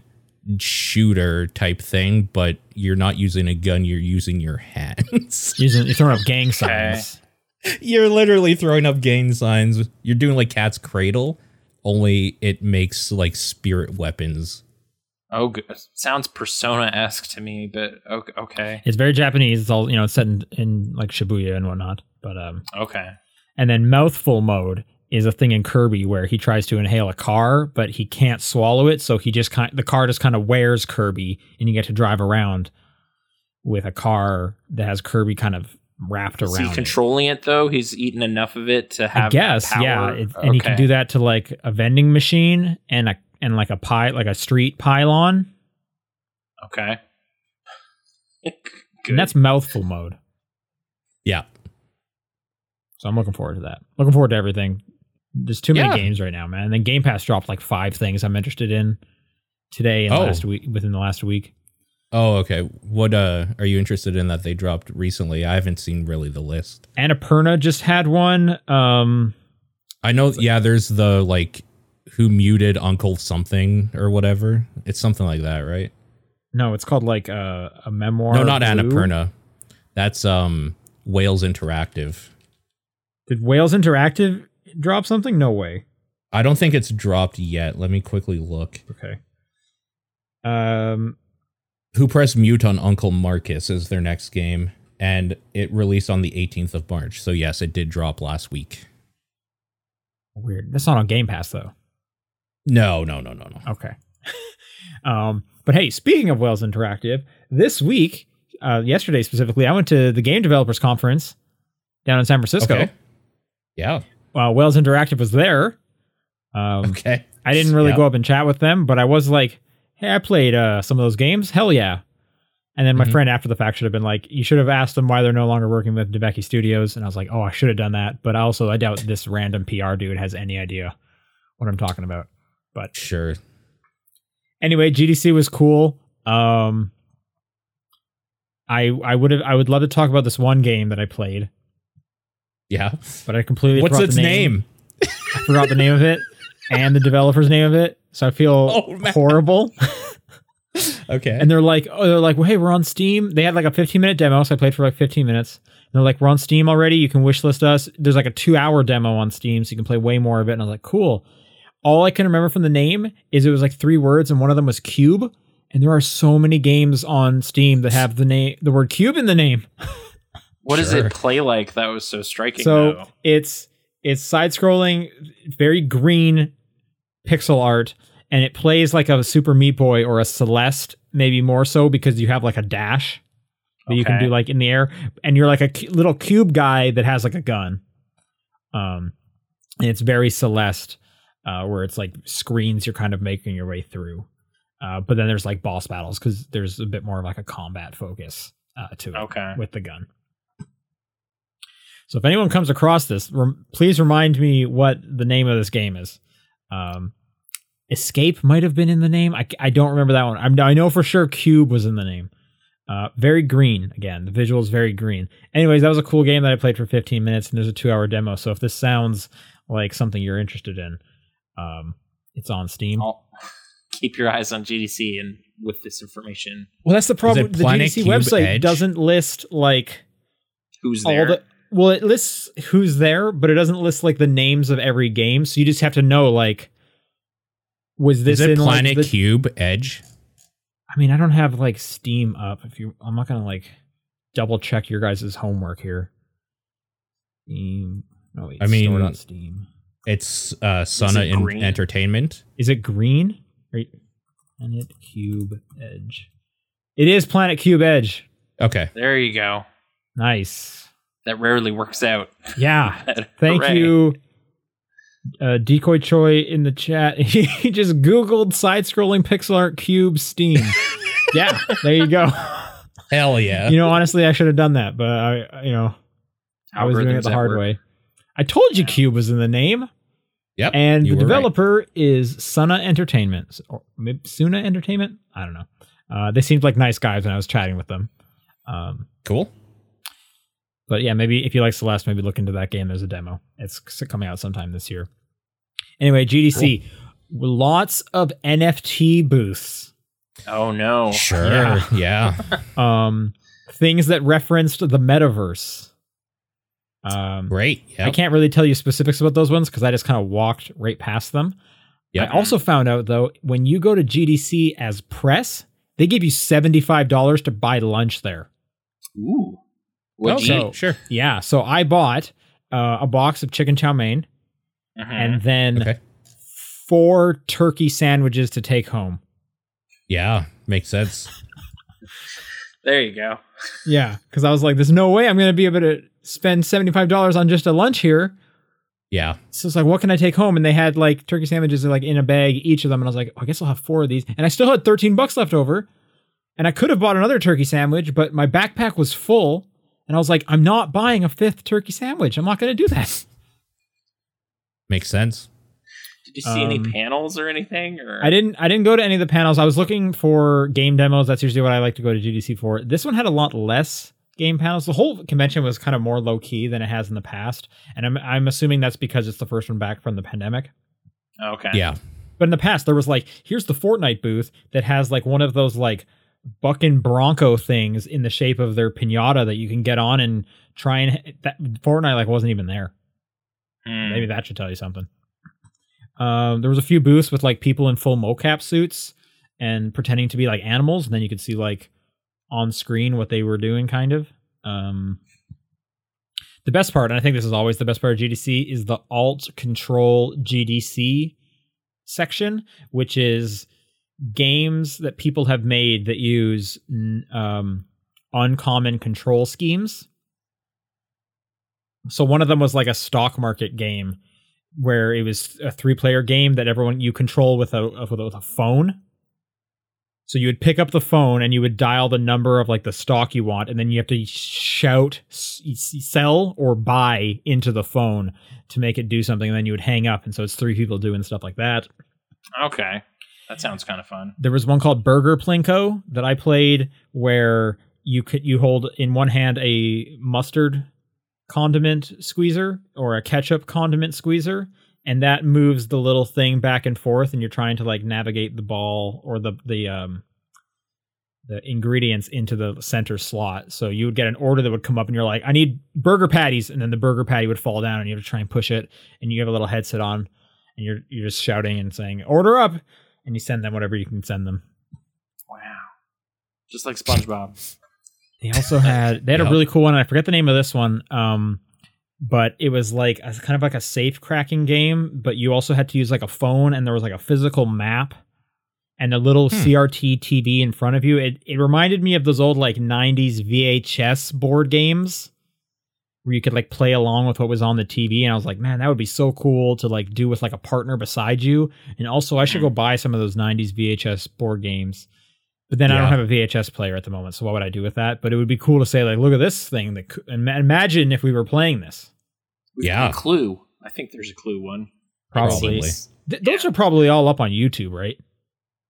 shooter type thing, but you're not using a gun; you're using your hands. Using you're throwing up gang signs. Okay. You're literally throwing up gang signs. You're doing like Cat's Cradle, only it makes like spirit weapons. Oh, good. Sounds Persona-esque to me, but okay. It's very Japanese. It's all, you know, it's set in, in like Shibuya and whatnot. But um, okay. And then Mouthful Mode is a thing in Kirby where he tries to inhale a car, but he can't swallow it, so he just kind the car just kind of wears Kirby, and you get to drive around with a car that has Kirby kind of wrapped around. Is he controlling it, it though? He's eaten enough of it to have. I guess, power. yeah, it, okay. And he can do that to like a vending machine and a. And like a pie, like a street pylon. Okay. And that's Mouthful Mode. Yeah. So I'm looking forward to that. Looking forward to everything. There's too many yeah. games right now, man. And then Game Pass dropped like five things I'm interested in today and oh. last week within the last week. Oh, okay. What uh, are you interested in that they dropped recently? I haven't seen really the list. Annapurna just had one. Um, I know. Yeah, there's the like. Who muted Uncle something or whatever? It's something like that, right? No, it's called like uh, a memoir. No, not Annapurna. That's um, Whales Interactive. Did Whales Interactive drop something? No way. I don't think it's dropped yet. Let me quickly look. Okay. Um, Who Pressed Mute on Uncle Marcus is their next game, and it released on the eighteenth of March. So yes, it did drop last week. Weird. That's not on Game Pass though. No, no, no, no, no. Okay. um, but hey, speaking of Whales Interactive, this week, uh, yesterday specifically, I went to the Game Developers Conference down in San Francisco. Okay. Yeah. Uh, Whales Interactive was there. Um, okay. I didn't really yeah. go up and chat with them, but I was like, hey, I played uh, some of those games. Hell yeah. And then my mm-hmm. friend after the fact should have been like, you should have asked them why they're no longer working with DeBecki Studios. And I was like, oh, I should have done that. But also, I doubt this random P R dude has any idea what I'm talking about. But sure. Anyway, G D C was cool. Um, I I would have I would love to talk about this one game that I played. Yeah, but I completely what's forgot its the name. name? I forgot the name of it and the developer's name of it, so I feel oh, horrible. Okay. And they're like, oh, they're like, well, hey, we're on Steam. They had like a fifteen minute demo, so I played for like fifteen minutes. they're like, we're on Steam already. You can wishlist us. There's like a two hour demo on Steam, so you can play way more of it. And I was like, cool. All I can remember from the name is it was like three words, and one of them was Cube. And there are so many games on Steam that have the name, the word Cube in the name. What does sure. it play like? That was so striking. So though. it's it's side scrolling, very green pixel art, and it plays like a Super Meat Boy or a Celeste, maybe more so because you have like a dash that okay. you can do like in the air, and you're like a cu- little cube guy that has like a gun. Um, and it's very Celeste, uh, where it's like screens you're kind of making your way through. Uh, but then there's like boss battles because there's a bit more of like a combat focus uh, to it okay. with the gun. So if anyone comes across this, rem- please remind me what the name of this game is. Um, Escape might have been in the name. I, I don't remember that one. I'm, I know for sure Cube was in the name. Uh, very green. Again, the visual is very green. Anyways, that was a cool game that I played for fifteen minutes, and there's a two hour demo. So if this sounds like something you're interested in, um, it's on Steam. I'll- Keep your eyes on G D C and with this information. Well, that's the problem. The G D C website Edge? doesn't list like who's there. The, well, it lists who's there, but it doesn't list like the names of every game. So you just have to know like, was this Is it in Planet like, the, Cube Edge? I mean, I don't have like Steam up. If you, I'm not gonna like double check your guys' homework here. Steam. No, wait, I mean, on Steam. It's uh, Suna it in- Entertainment. Is it green? Right. Planet Cube Edge. It is Planet Cube Edge. Okay. There you go. Nice. That rarely works out. Yeah. Thank Hooray. you. Uh, Decoy Choi in the chat. He just Googled side-scrolling pixel art cube Steam. Yeah. There you go. Hell yeah. You know, honestly, I should have done that, but I, I you know, I was doing it the hard work. way. I told you yeah. Cube was in the name. Yep, and the developer right. is Suna Entertainment, or maybe Suna Entertainment. I don't know. Uh, they seemed like nice guys when I was chatting with them. Um, cool. But yeah, maybe if you like Celeste, maybe look into that game as a demo. It's coming out sometime this year. Anyway, G D C, cool. Lots of N F T booths. Oh no! Sure, yeah. yeah. um, things that referenced the metaverse. Um, Great. Yep. I can't really tell you specifics about those ones because I just kind of walked right past them. Yep. I also found out, though, when you go to G D C as press, they give you seventy-five dollars to buy lunch there. Ooh. Well, so, sure. Yeah. So I bought uh, a box of chicken chow mein uh-huh. and then okay. four turkey sandwiches to take home. Yeah. Makes sense. There you go. Yeah. Because I was like, there's no way I'm going to be able to spend seventy-five dollars on just a lunch here. Yeah. So it's like, what can I take home? And they had like turkey sandwiches like in a bag, each of them. And I was like, oh, I guess I'll have four of these. And I still had thirteen bucks left over. And I could have bought another turkey sandwich, but my backpack was full. And I was like, I'm not buying a fifth turkey sandwich. I'm not going to do that. Makes sense. Did you see um, any panels or anything? Or? I didn't I didn't go to any of the panels. I was looking for game demos. That's usually what I like to go to G D C for. This one had a lot less game panels. The whole convention was kind of more low key than it has in the past, and I'm I'm assuming that's because it's the first one back from the pandemic. Okay. Yeah. But in the past, there was like, here's the Fortnite booth that has like one of those like bucking bronco things in the shape of their pinata that you can get on and try, and that Fortnite like wasn't even there. Mm. Maybe that should tell you something. Um, there was a few booths with like people in full mocap suits and pretending to be like animals, and then you could see like on screen what they were doing, kind of. Um, the best part, and I think this is always the best part of G D C, is the Alt Control G D C section, which is games that people have made that use um, uncommon control schemes. So one of them was like a stock market game where it was a three-player game that everyone you control with a with a phone. So you would pick up the phone and you would dial the number of like the stock you want, and then you have to shout, sell or buy into the phone to make it do something, and then you would hang up. And so it's three people doing stuff like that. Okay. That sounds kind of fun. There was one called Burger Plinko that I played where you could you hold in one hand a mustard condiment squeezer or a ketchup condiment squeezer, and that moves the little thing back and forth, and you're trying to like navigate the ball or the the um the ingredients into the center slot. So you would get an order that would come up and you're like, I need burger patties. And then the burger patty would fall down and you have to try and push it. And you have a little headset on and you're, you're just shouting and saying, order up. And you send them whatever you can send them. Wow. Just like SpongeBob. They also had, they had yep. a really cool one. I forget the name of this one. Um, but it was like a, kind of like a safe cracking game, but you also had to use like a phone and there was like a physical map. And the little hmm. C R T T V in front of you, it, it reminded me of those old like nineties V H S board games where you could like play along with what was on the T V. And I was like, man, that would be so cool to like do with like a partner beside you. And also I should go buy some of those nineties V H S board games. But then yeah. I don't have a V H S player at the moment. So what would I do with that? But it would be cool to say like, look at this thing. That c- imagine if we were playing this. We yeah. Clue. I think there's a Clue one. Probably. Th- those are probably all up on YouTube, right?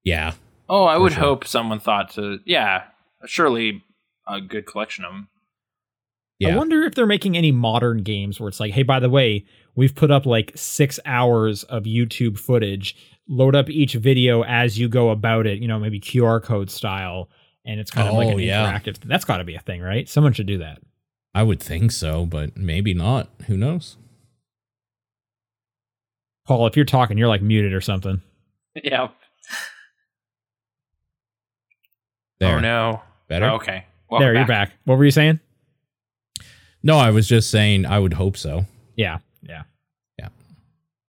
Yeah. Oh, I would sure. hope someone thought to, yeah, surely a good collection of them. Yeah. I wonder if they're making any modern games where it's like, hey, by the way, we've put up like six hours of YouTube footage. Load up each video as you go about it, you know, maybe Q R code style. And it's kind oh, of like an yeah. interactive thing. That's got to be a thing, right? Someone should do that. I would think so, but maybe not. Who knows? Paul, if you're talking, you're like muted or something. Yeah. There. Oh no! Better. Oh, okay. Welcome there, back. You're back. What were you saying? No, I was just saying I would hope so. Yeah, yeah, yeah.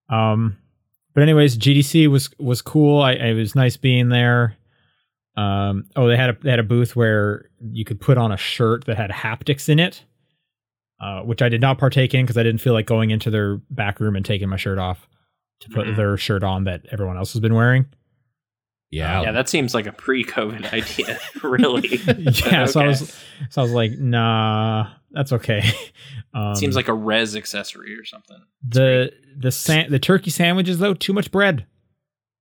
Um, but anyways, G D C was was cool. I it was nice being there. Um, oh, they had a they had a booth where you could put on a shirt that had haptics in it, uh, which I did not partake in because I didn't feel like going into their back room and taking my shirt off to put mm-hmm. their shirt on that everyone else has been wearing. Yeah, yeah, that seems like a pre-COVID idea, really. yeah, okay. so I was, so I was like, nah, that's okay. Um, seems like a res accessory or something. The the sa- the turkey sandwiches though, too much bread.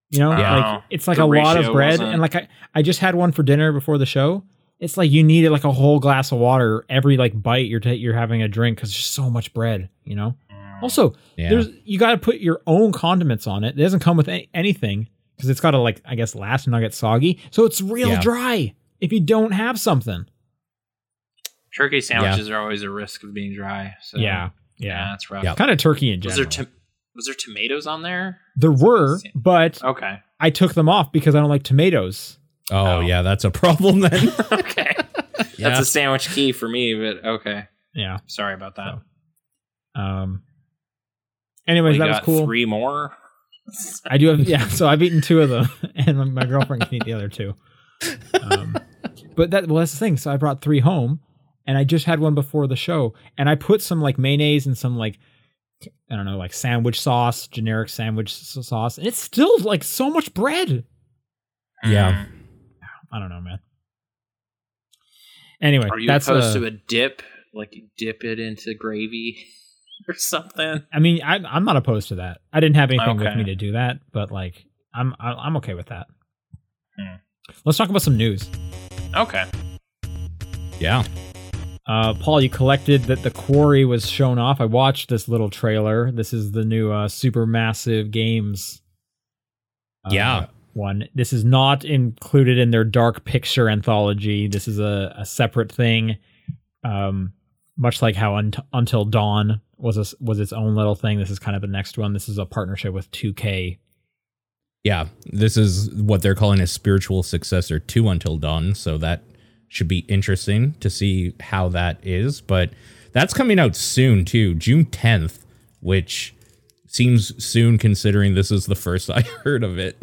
You know, yeah. like it's like the a lot of bread, wasn't... and like I, I just had one for dinner before the show. It's like you needed like a whole glass of water every like bite you're t- you're having a drink because there's so much bread. You know. Mm. Also, yeah. there's you got to put your own condiments on it. It doesn't come with any- anything. Because it's got to, like, I guess, last and not get soggy. So it's real yeah. dry if you don't have something. Turkey sandwiches yeah. are always a risk of being dry. So yeah. yeah. Yeah, that's rough. Yeah. Kind of turkey in general. Was there, to- was there tomatoes on there? There were, but okay. I took them off because I don't like tomatoes. Oh, oh. yeah, that's a problem then. okay. yeah. That's a sandwich key for me, but okay. Yeah. Sorry about that. So, um. Anyways, we that got was cool. Three more. I do have, yeah, so I've eaten two of them, and my girlfriend can eat the other two. Um, but that, well, that's the thing. So I brought three home, and I just had one before the show, and I put some, like, mayonnaise and some, like, I don't know, like, sandwich sauce, generic sandwich sauce, and it's still, like, so much bread. Yeah. I don't know, man. Anyway, are you that's opposed a, to a dip? Like, you dip it into gravy? Or something. I mean, I, I'm not opposed to that. I didn't have anything okay. with me to do that, but like, I'm I'm okay with that. Hmm. Let's talk about some news. Okay. Yeah. Uh, Paul, you collected that the Quarry was shown off. I watched this little trailer. This is the new uh, Supermassive Games. Uh, yeah. One. This is not included in their Dark Picture anthology. This is a, a separate thing. Um, much like how un- Until Dawn. Was a, was its own little thing. This is kind of the next one. This is a partnership with two K. Yeah, this is what they're calling a spiritual successor to Until Dawn. So that should be interesting to see how that is. But that's coming out soon too, June tenth, which seems soon considering this is the first I heard of it.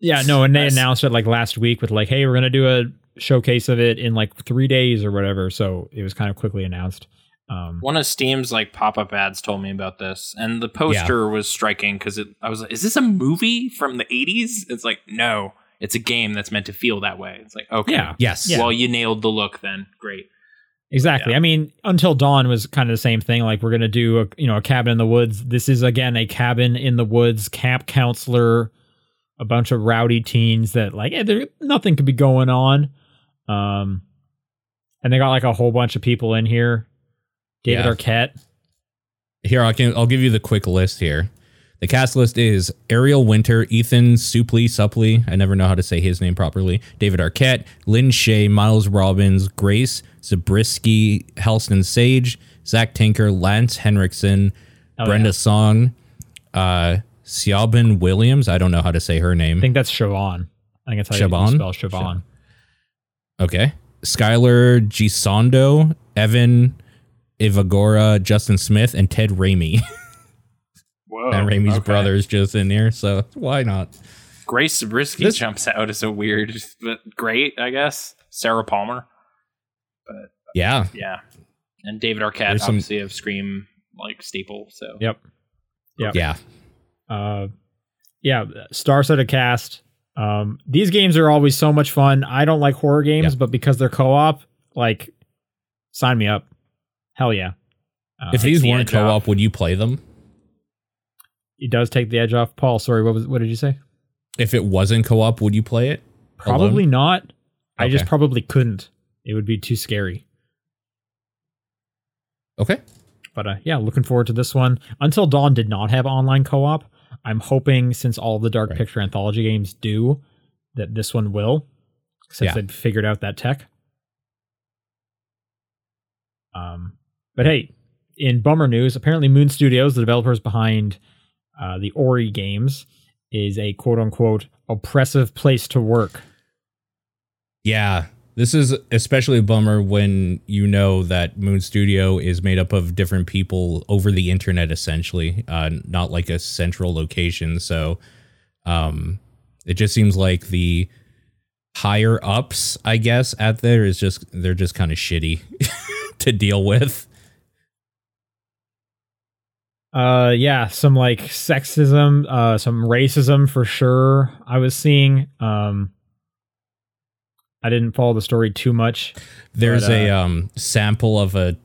yeah, no, and they announced it like last week with like, hey, we're gonna do a showcase of it in like three days or whatever. So it was kind of quickly announced. Um, One of Steam's like pop-up ads told me about this, and the poster yeah. was striking because it. I was like, "Is this a movie from the eighties?" It's like, no, it's a game that's meant to feel that way. It's like, okay, yeah. yes, yeah. well, you nailed the look, then great, exactly. Yeah. I mean, Until Dawn was kind of the same thing. Like, we're gonna do a you know a cabin in the woods. This is again a cabin in the woods camp counselor, a bunch of rowdy teens that like, hey, there nothing could be going on, um, and they got like a whole bunch of people in here. David yeah. Arquette. Here, I can, I'll give you the quick list here. The cast list is Ariel Winter, Ethan Suplee, Suplee, I never know how to say his name properly, David Arquette, Lynn Shay, Miles Robbins, Grace Zabriskie, Halston Sage, Zach Tinker, Lance Henriksen, oh, Brenda yeah. Song, uh, Siobhan Williams. I don't know how to say her name. I think that's Siobhan. I think that's how Siobhan? you spell Siobhan. Siobhan. Okay. Skylar Gisondo, Evan Ivagora, Justin Smith, and Ted Raimi. Whoa. And Raimi's okay. brother is just in there, so why not? Grace Zabriskie this- jumps out as a weird, but great, I guess. Sarah Palmer. But yeah. Yeah. And David Arquette, There's obviously, some- of Scream, like, staple, so. Yep. Yep. Yeah. Uh, yeah, star-studded cast. Um, these games are always so much fun. I don't like horror games, yeah. but because they're co-op, like, sign me up. Hell yeah. Uh, if these weren't the co-op, off. would you play them? It does take the edge off. Paul, sorry, what was, what did you say? If it wasn't co-op, would you play it? Probably alone? not. Okay. I just probably couldn't. It would be too scary. Okay. But uh, yeah, looking forward to this one. Until Dawn did not have online co-op. I'm hoping, since all the Dark right. Picture Anthology games do, that this one will, since yeah. they've figured out that tech. Um, but hey, in bummer news, apparently Moon Studios, the developers behind uh, the Ori games, is a quote-unquote oppressive place to work. Yeah, this is especially a bummer when you know that Moon Studio is made up of different people over the internet, essentially, uh, not like a central location. So um, it just seems like the higher ups, I guess, at there is just they're just kind of shitty to deal with. Uh, yeah, some like sexism, uh, some racism for sure. I was seeing. Um, I didn't follow the story too much. There's but, uh, a um, sample of a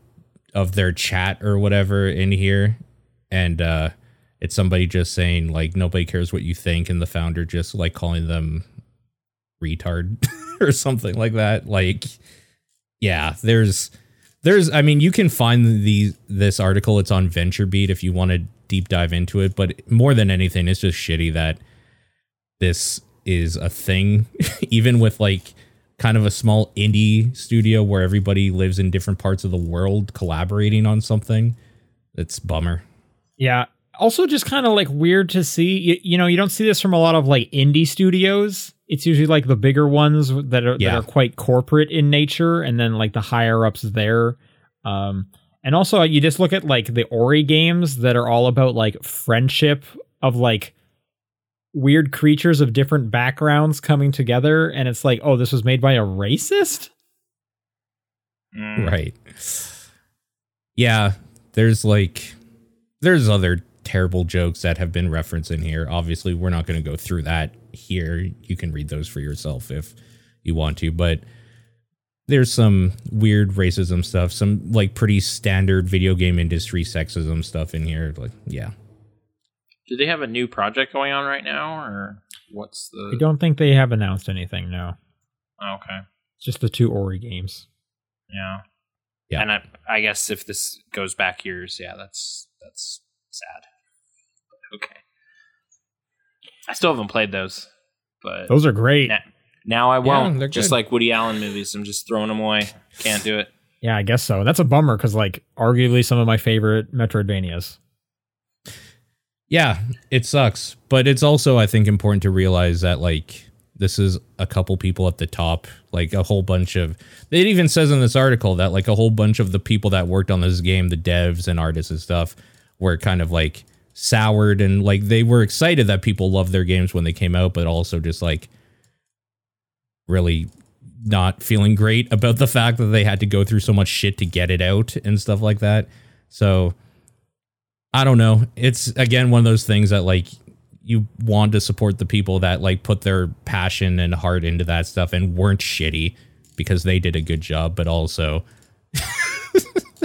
of their chat or whatever in here, and uh, it's somebody just saying like nobody cares what you think, and the founder just like calling them retard or something like that. Like, yeah, there's there's. I mean, you can find these this article. It's on VentureBeat if you want to deep dive into it. But more than anything, it's just shitty that this is a thing, even with like. kind of a small indie studio where everybody lives in different parts of the world collaborating on something. It's bummer. Yeah. Also just kind of like weird to see, you, you know, you don't see this from a lot of like indie studios. It's usually like the bigger ones that are, yeah. that are quite corporate in nature. And then like the higher ups there. Um, and also you just look at like the Ori games that are all about like friendship of like, weird creatures of different backgrounds coming together, and it's like, oh, this was made by a racist? Mm. Right. Yeah, there's like, there's other terrible jokes that have been referenced in here. Obviously, we're not going to go through that here. You can read those for yourself if you want to, but there's some weird racism stuff, some like pretty standard video game industry sexism stuff in here. Like, yeah. Do they have a new project going on right now, or what's the... I don't think they have announced anything, no. Okay. Just the two Ori games. Yeah. Yeah. And I, I guess if this goes back years, yeah, that's that's sad. Okay. I still haven't played those, but... Those are great. Na- now I won't. Yeah, just good. Like Woody Allen movies, I'm just throwing them away. Can't do it. Yeah, I guess so. That's a bummer, because, like, arguably some of my favorite Metroidvanias. Yeah, it sucks, but it's also, I think, important to realize that, like, this is a couple people at the top, like a whole bunch of, it even says in this article that, like, a whole bunch of the people that worked on this game, the devs and artists and stuff, were kind of, like, soured, and, like, they were excited that people loved their games when they came out, but also just, like, really not feeling great about the fact that they had to go through so much shit to get it out and stuff like that, so... I don't know. It's, again, one of those things that, like, you want to support the people that, like, put their passion and heart into that stuff and weren't shitty because they did a good job, but also...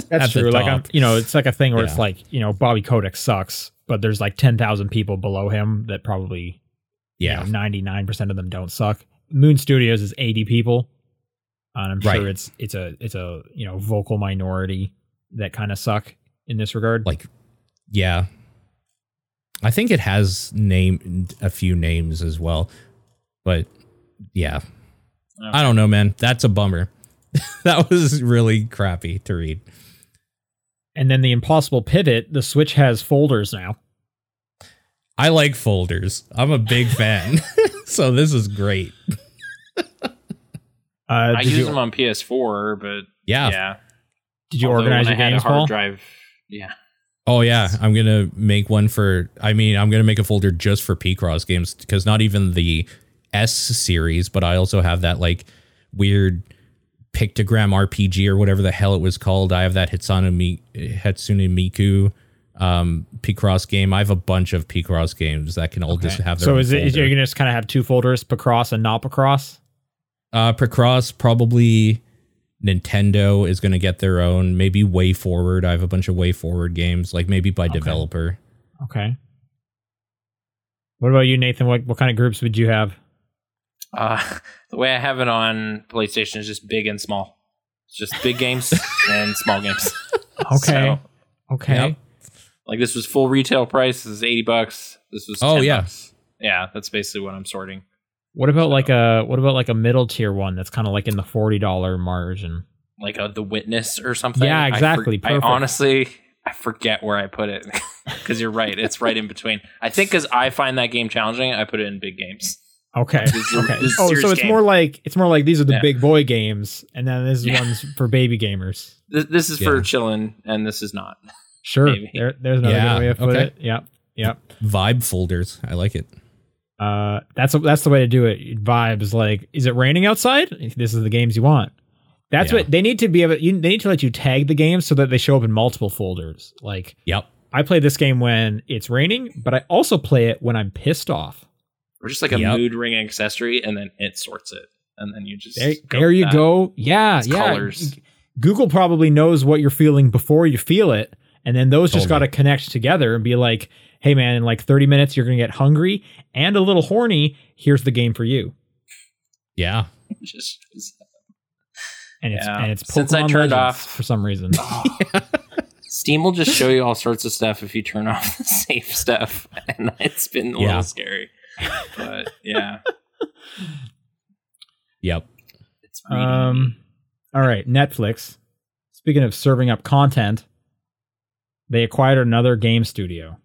That's true. Like, I'm, you know, it's like a thing where yeah. it's like, you know, Bobby Kotick sucks, but there's, like, ten thousand people below him that probably, yeah, you know, ninety-nine percent of them don't suck. Moon Studios is eighty people, and I'm right. sure it's it's a, it's a, you know, vocal minority that kind of suck in this regard. Like... Yeah. I think it has named a few names as well, but yeah, okay. I don't know, man. That's a bummer. That was really crappy to read. And then the impossible pivot. The Switch has folders now. I like folders. I'm a big fan. So this is great. uh, I use you, them on P S four, but yeah. yeah. Did you Although organize your I games, had a hard Paul? drive? Yeah. Oh, yeah. I'm going to make one for, I mean, I'm going to make a folder just for P-Cross games, because not even the S series, but I also have that like weird pictogram R P G or whatever the hell it was called. I have that Hitsune Miku um, P-Cross game. I have a bunch of P-Cross games that can all okay. just have their so own is it, folder. So you're going to just kind of have two folders, P-Cross and not P-Cross? Uh, P-Cross probably... Nintendo is going to get their own, maybe Way Forward. I have a bunch of Way Forward games, like maybe by okay. developer. Okay. What about you, Nathan? What what kind of groups would you have? Uh, the way I have it on PlayStation is just big and small. It's just big games and small games. Okay. So, okay. Yep. Like this was full retail price. This is eighty bucks. This was oh, ten yeah. bucks. Yeah, that's basically what I'm sorting. What about so. like a what about like a middle tier one that's kind of like in the forty dollar margin, like a The Witness or something? Yeah, exactly. I, for, I honestly I forget where I put it because you're right, it's right in between. I think because I find that game challenging, I put it in big games. Okay. This, okay. This oh, so it's game. more like it's more like these are the yeah. big boy games, and then this yeah. one's for baby gamers. This, this is yeah. for chilling, and this is not. Sure. There, there's another yeah. good way to put okay. it. Yep. Yep. Vibe folders. I like it. Uh, that's a, that's the way to do it. Vibes, like, is it raining outside? This is the games you want. That's yeah. what they need to be able. You, they need to let you tag the games so that they show up in multiple folders. Like, yep, I play this game when it's raining, but I also play it when I'm pissed off. Or just like a yep. mood ring accessory, and then it sorts it, and then you just there, go there you that. go. Yeah, it's yeah. colors. Google probably knows what you're feeling before you feel it, and then those totally. just got to connect together and be like, hey, man, in like thirty minutes, you're going to get hungry and a little horny. Here's the game for you. Yeah. Just, just, and it's, yeah. and it's Pokemon Since I turned Legends off for some reason. yeah. Steam will just show you all sorts of stuff if you turn off the safe stuff. And it's been a yeah. little scary. But yeah. Yep. It's um. All right. Netflix. Speaking of serving up content, they acquired another game studio.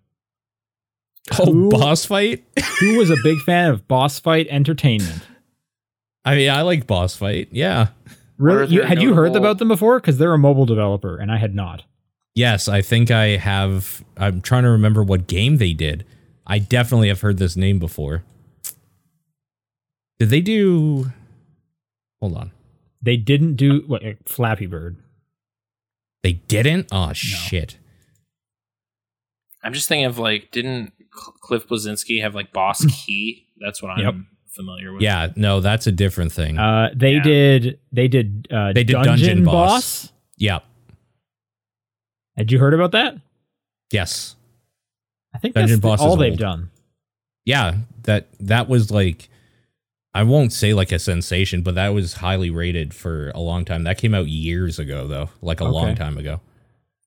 Oh, who, Boss Fight? Who was a big fan of Boss Fight Entertainment? I mean, I like Boss Fight. Yeah. Really? You, had notable... you heard about them before? Because they're a mobile developer, and I had not. Yes, I think I have. I'm trying to remember what game they did. I definitely have heard this name before. Did they do... Hold on. They didn't do... What, Flappy Bird. They didn't? Oh, no. Shit. I'm just thinking of, like, didn't... Cliff Blazinski have like Boss Key? That's what I'm yep. familiar with. Yeah, no, that's a different thing. Uh, they yeah. did, they did, uh, they did Dungeon, Dungeon Boss. Boss. Yep. Had you heard about that? Yes. I think Dungeon that's Boss all they've old. done. Yeah, that that was like, I won't say like a sensation, but that was highly rated for a long time. That came out years ago, though, like a okay. long time ago.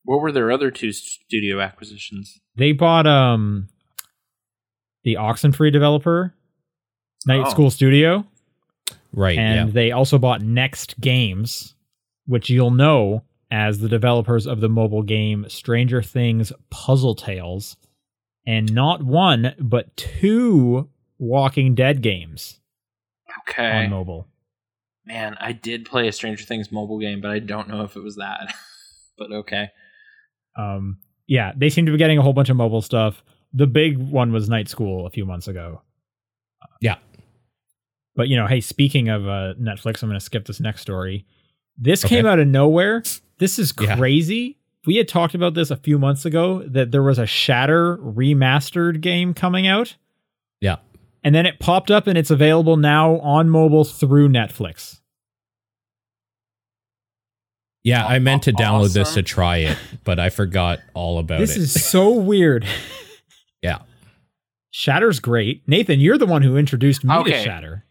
What were their other two studio acquisitions? They bought um. the Oxenfree developer, Night oh. School Studio. Right. And yeah. they also bought Next Games, which you'll know as the developers of the mobile game Stranger Things Puzzle Tales, and not one, but two Walking Dead games. Okay. On mobile. Man, I did play a Stranger Things mobile game, but I don't know if it was that. But okay. Um, yeah, they seem to be getting a whole bunch of mobile stuff. The big one was Night School a few months ago. Yeah. But, you know, hey, speaking of uh, Netflix, I'm going to skip this next story. This okay. came out of nowhere. This is crazy. Yeah. We had talked about this a few months ago, that there was a Shatter Remastered game coming out. Yeah. And then it popped up, and it's available now on mobile through Netflix. Yeah, I meant to download awesome. this to try it, but I forgot all about this it. This is so weird. Yeah. Shatter's great. Nathan, you're the one who introduced me okay. to Shatter.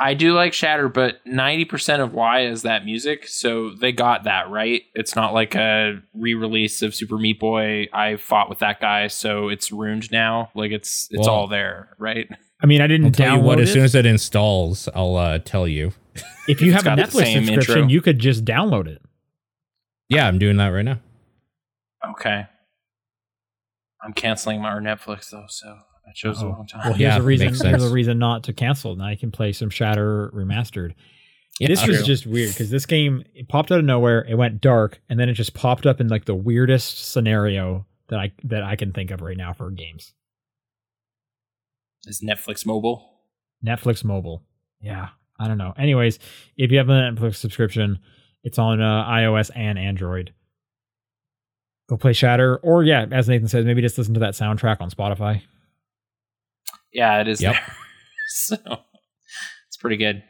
I do like Shatter, but ninety percent of why is that music, so they got that right. It's not like a re-release of Super Meat Boy. I fought with that guy, so it's ruined now. Like, it's it's well, all there, right? I mean, I didn't I'll tell download you what, it. As soon as it installs, I'll uh, tell you. If you have a Netflix subscription, intro. You could just download it. Yeah, I'm doing that right now. Okay. I'm canceling my Netflix, though, so... I chose oh. the wrong time. Well, here's yeah, a reason. Here's a reason not to cancel. Now I can play some Shatter Remastered. Yeah, this was true. Just weird because this game it popped out of nowhere. It went dark, and then it just popped up in like the weirdest scenario that I that I can think of right now for games. Is Netflix mobile? Netflix mobile. Yeah, I don't know. Anyways, if you have a Netflix subscription, it's on uh, iOS and Android. Go play Shatter, or yeah, as Nathan says, maybe just listen to that soundtrack on Spotify. Yeah, it is yep. there. So it's pretty good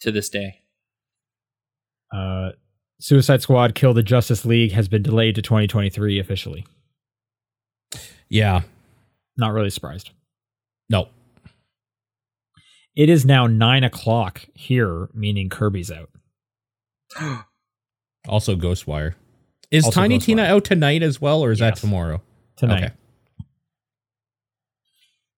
to this day. Uh, Suicide Squad Kill the Justice League has been delayed to twenty twenty-three officially. Yeah. Not really surprised. Nope. It is now nine o'clock here, meaning Kirby's out. Also Ghostwire. Is also Tiny Ghostwire. Tina out tonight as well, or is yes. that tomorrow? Tonight. Okay.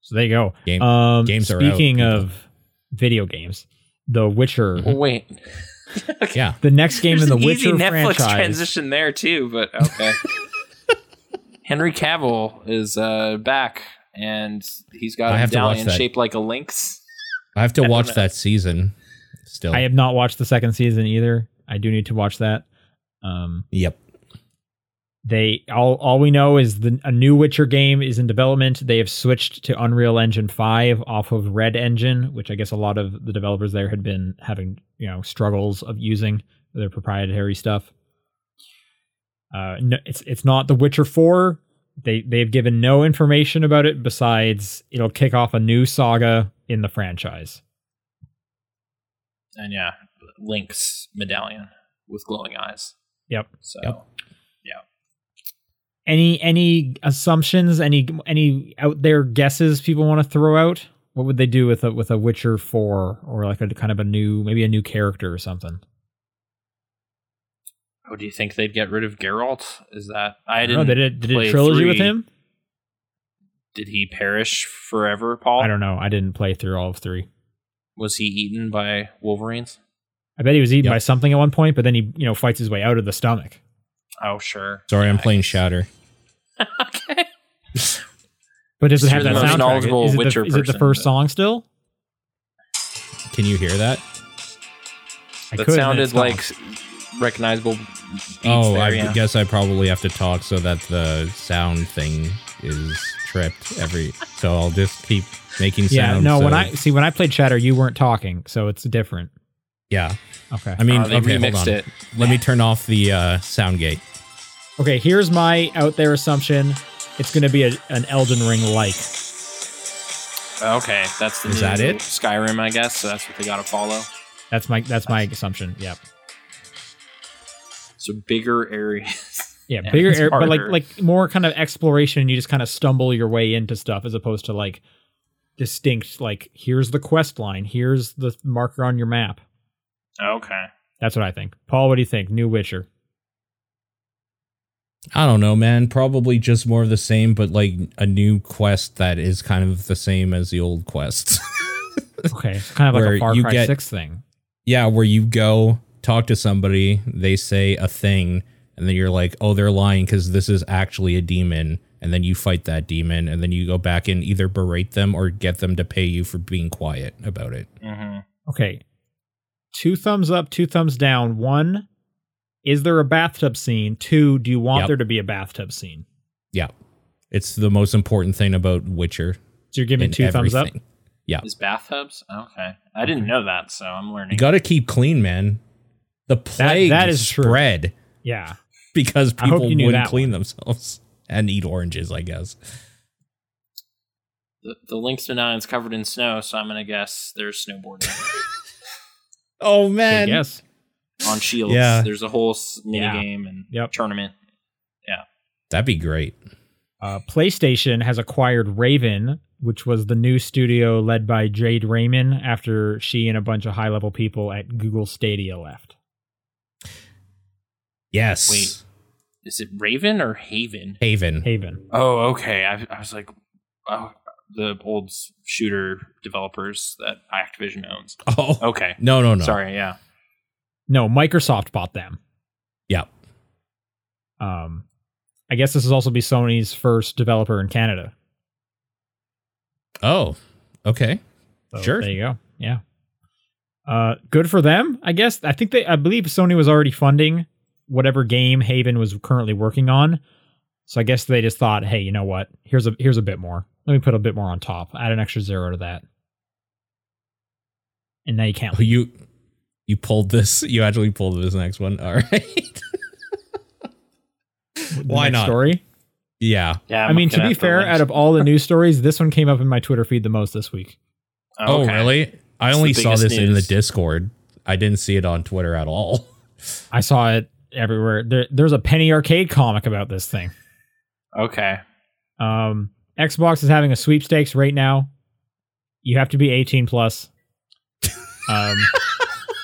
So there you go. Game, um, games are speaking out, of video games, The Witcher. Mm-hmm. Wait. Okay. Yeah. The next game There's in the Witcher Netflix franchise. Transition there too, but okay. Henry Cavill is uh, back, and he's got I a medallion shaped like a lynx. I have to I watch know. that season. Still, I have not watched the second season either. I do need to watch that. Um, yep. They all all we know is the a new Witcher game is in development. They have switched to Unreal Engine five off of Red Engine, which I guess a lot of the developers there had been having, you know, struggles of using their proprietary stuff. Uh, no, it's it's not The Witcher four. They they've given no information about it besides it'll kick off a new saga in the franchise. And yeah, Link's medallion with glowing eyes. Yep. So. Yep. Any any assumptions, any any out there guesses people want to throw out? What would they do with a with a Witcher four or like a kind of a new, maybe a new character or something? Oh, do you think they'd get rid of Geralt? Is that I didn't know? They did, did a trilogy three. With him. Did he perish forever, Paul? I don't know. I didn't play through all of three. Was he eaten by wolverines? I bet he was eaten yep. by something at one point, but then he you know fights his way out of the stomach. Oh, sure. Sorry, yeah, I'm playing Shatter. Okay. But does it have that soundtrack? Is, is, it the, is it the first song still? Can you hear that? I that could, sounded like recognizable beats Oh, there, I yeah. guess I probably have to talk so that the sound thing is tripped every... So I'll just keep making sounds. Yeah, no, so. when I... See, when I played Shatter, you weren't talking, so it's different. Yeah. Okay. I mean, uh, they okay, remixed it. Let yeah. me turn off the uh, sound gate. Okay, here's my out there assumption. It's going to be a, an Elden Ring like. Okay, that's the Is new that it? Skyrim, I guess. So that's what they got to follow. That's my that's my that's assumption. Yep. So bigger areas. Yeah, yeah bigger areas, but like like more kind of exploration. You just kind of stumble your way into stuff as opposed to like distinct like here's the quest line, here's the marker on your map. Okay. That's what I think. Paul, what do you think? New Witcher. I don't know, man. Probably just more of the same, but like a new quest that is kind of the same as the old quests. Okay. It's kind of like a Far Cry six thing. Yeah, where you go talk to somebody, they say a thing, and then you're like, oh, they're lying because this is actually a demon. And then you fight that demon, and then you go back and either berate them or get them to pay you for being quiet about it. Mm-hmm. Okay. Two thumbs up, two thumbs down. One, is there a bathtub scene? Two, do you want yep. there to be a bathtub scene? Yeah. It's the most important thing about Witcher. So you're giving two everything. thumbs up? Yeah. Is bathtubs? Okay. I didn't know that, so I'm learning. You got to keep clean, man. The plague that, that is spread. True. Yeah. Because people wouldn't clean one. themselves and eat oranges, I guess. The, the Lynx medallion's covered in snow, so I'm going to guess there's snowboarding. Oh, man. Yes. On Shields. Yeah. There's a whole mini yeah. game and yep. tournament. Yeah. That'd be great. Uh, PlayStation has acquired Raven, which was the new studio led by Jade Raymond after she and a bunch of high-level people at Google Stadia left. Yes. Wait, is it Raven or Haven? Haven. Haven. Oh, okay. I, I was like, oh, the old shooter developers that Activision owns. Oh. Okay. No, no, no. Sorry, yeah. No, Microsoft bought them. Yep. Um, I guess this will also be Sony's first developer in Canada. Oh, okay. So sure. There you go. Yeah. Uh, good for them, I guess. I think they, I believe Sony was already funding whatever game Haven was currently working on. So I guess they just thought, hey, you know what? Here's a, here's a bit more. Let me put a bit more on top. Add an extra zero to that. And now you can't. Oh, you, you pulled this. You actually pulled this next one. All right. Why not? Story? Yeah. yeah I mean, to be fair, out of all the news stories, this one came up in my Twitter feed the most this week. Oh, okay. Really? I it's only saw this news. in the Discord. I didn't see it on Twitter at all. I saw it everywhere. There, there's a Penny Arcade comic about this thing. Okay. Um, Xbox is having a sweepstakes right now. You have to be eighteen plus. Um,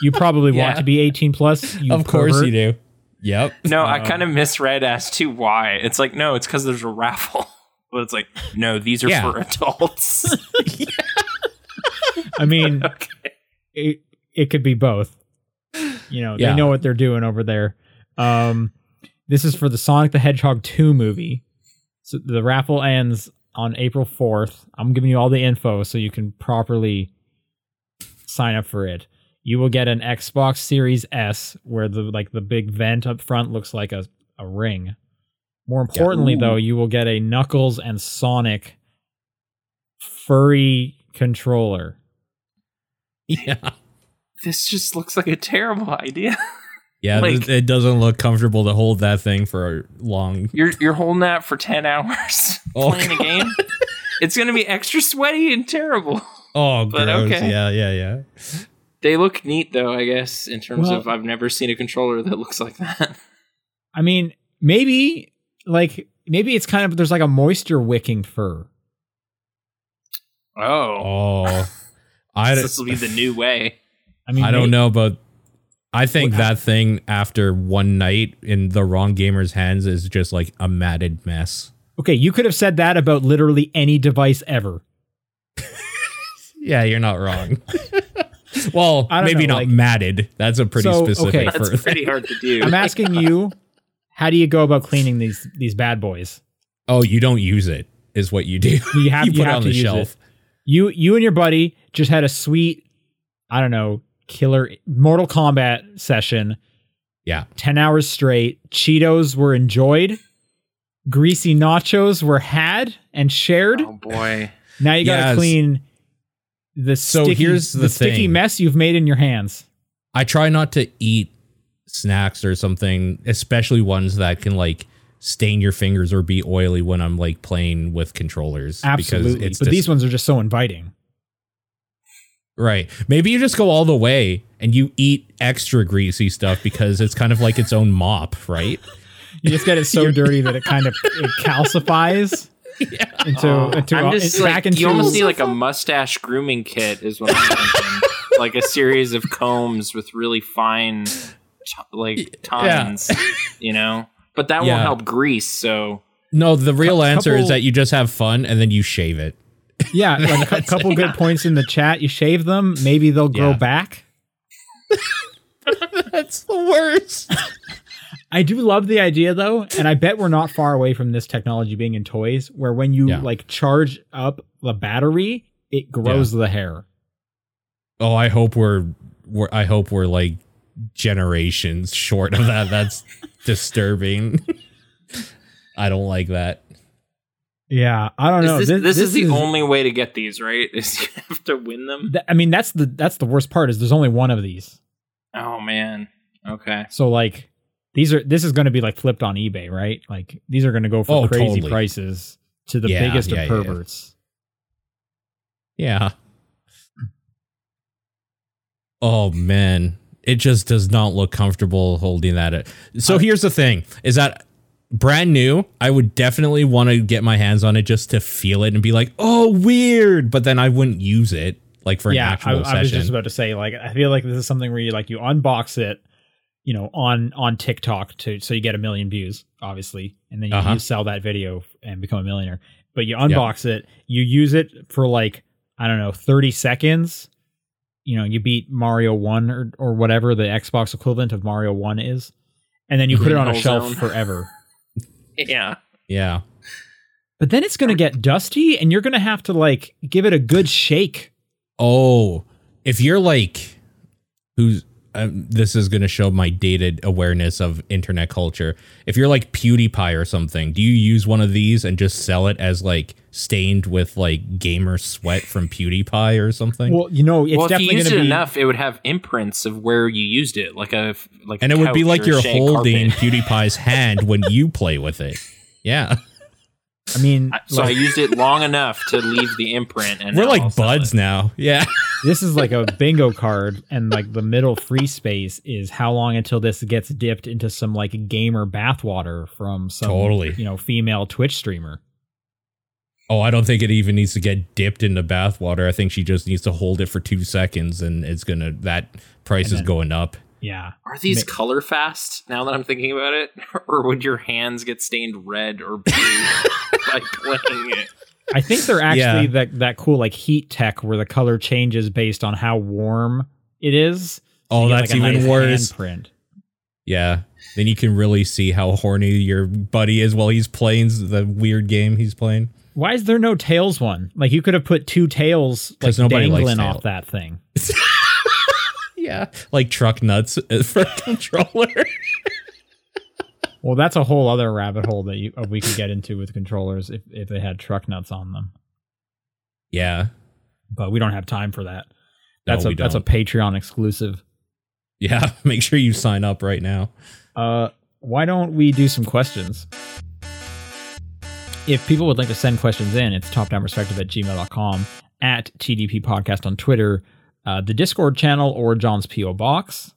you probably yeah. want to be eighteen plus. You of course pervert. you do. Yep. No, um, I kind of misread as to why. It's like, no, it's because there's a raffle. But it's like, no, these are yeah. for adults. yeah. I mean, okay. it it could be both. You know, yeah. they know what they're doing over there. Um, this is for the Sonic the Hedgehog two movie. So the raffle ends on April fourth. I'm giving you all the info so you can properly sign up for it. You will get an Xbox Series S where the like the big vent up front looks like a, a ring. More importantly, yeah. though, you will get a Knuckles and Sonic furry controller. Yeah. This just looks like a terrible idea. Yeah, like, it doesn't look comfortable to hold that thing for long. You're you're holding that for ten hours oh, playing God. a game. It's going to be extra sweaty and terrible. Oh, but gross. Okay. Yeah, yeah, yeah. They look neat, though, I guess, in terms well, of I've never seen a controller that looks like that. I mean, maybe like maybe it's kind of there's like a moisture wicking fur. Oh, oh, I this will be the new way. I mean, I maybe, don't know, but I think well, that thing after one night in the wrong gamer's hands is just like a matted mess. OK, you could have said that about literally any device ever. Yeah, you're not wrong. Well, maybe know, not like, matted. That's a pretty so, specific. Okay. That's for pretty hard to do. I'm asking you, how do you go about cleaning these these bad boys? Oh, you don't use it is what you do. You have you put you have it on to the use shelf. It. You you and your buddy just had a sweet, I don't know, killer Mortal Kombat session. Yeah. ten hours straight. Cheetos were enjoyed. Greasy nachos were had and shared. Oh boy. Now you got to yes. clean The so sticky, here's the, the sticky thing. mess you've made in your hands. I try not to eat snacks or something, especially ones that can like stain your fingers or be oily when I'm like playing with controllers. Absolutely. Because it's but dis- these ones are just so inviting. Right. Maybe you just go all the way and you eat extra greasy stuff because it's kind of like its own mop, right? You just get it so dirty that it kind of it calcifies. Yeah. Into, oh, into, I'm just like, back into you almost need like a mustache grooming kit is what I'm thinking. Like a series of combs with really fine like tines, yeah. you know, but that yeah. won't help grease. So no, the real C- answer couple, is that you just have fun and then you shave it. Yeah. Like a couple good points in the chat. You shave them. Maybe they'll grow yeah. back. That's the worst. I do love the idea, though, and I bet we're not far away from this technology being in toys where when you yeah. like charge up the battery, it grows yeah. the hair. Oh, I hope we're, we're I hope we're like generations short of that. That's disturbing. I don't like that. Yeah, I don't is know. This, this, this, this is the is, only way to get these, right? Is you have to win them. Th- I mean, that's the that's the worst part is there's only one of these. Oh, man. OK, so like. These are this is going to be like flipped on eBay, right? Like these are going to go for oh, crazy totally. prices to the yeah, biggest yeah, of perverts. Yeah. yeah. Oh, man, it just does not look comfortable holding that. So here's the thing is that brand new, I would definitely want to get my hands on it just to feel it and be like, oh, weird. But then I wouldn't use it like for yeah, an actual I, session. I was just about to say, like, I feel like this is something where you like you unbox it, you know, on on TikTok to so you get a million views, obviously, and then you, uh-huh. you sell that video and become a millionaire. But you unbox yeah. it, you use it for like, I don't know, thirty seconds. You know, you beat Mario one or, or whatever the Xbox equivalent of Mario one is. And then you put it on a shelf forever. Yeah. Yeah. But then it's going to get dusty and you're going to have to like give it a good shake. Oh, if you're like, who's um, this is going to show my dated awareness of internet culture. If you're like PewDiePie or something, do you use one of these and just sell it as like stained with like gamer sweat from PewDiePie or something? Well, you know, it's well, definitely if you used it be... enough, it would have imprints of where you used it, like a like. And a it would be like you're holding carpet. PewDiePie's hand when you play with it. Yeah, I mean, I, so like... I used it long enough to leave the imprint, and we're like I'll buds now. Yeah, this is like a bingo card, and like the middle free space is how long until this gets dipped into some like gamer bathwater from some totally. you know female Twitch streamer. Oh, I don't think it even needs to get dipped into bathwater. I think she just needs to hold it for two seconds and it's going to, that price then, is going up. Yeah. Are these Ma- color fast now that I'm thinking about it? Or would your hands get stained red or blue by playing it? I think they're actually yeah. that, that cool like heat tech where the color changes based on how warm it is. So oh, that's like even nice worse. Handprint. Yeah. Then you can really see how horny your buddy is while he's playing the weird game he's playing. Why is there no Tails one? Like, you could have put two Tails like dangling off that thing. Yeah, like truck nuts for a controller. Well, that's a whole other rabbit hole that you, uh, we could get into with controllers if, if they had truck nuts on them. Yeah. But we don't have time for that. That's no, a that's a Patreon exclusive. Yeah, make sure you sign up right now. Uh, why don't we do some questions? If people would like to send questions in, it's topdownperspective at gmail dot com, at T D P Podcast on Twitter, uh, the Discord channel, or John's P O Box.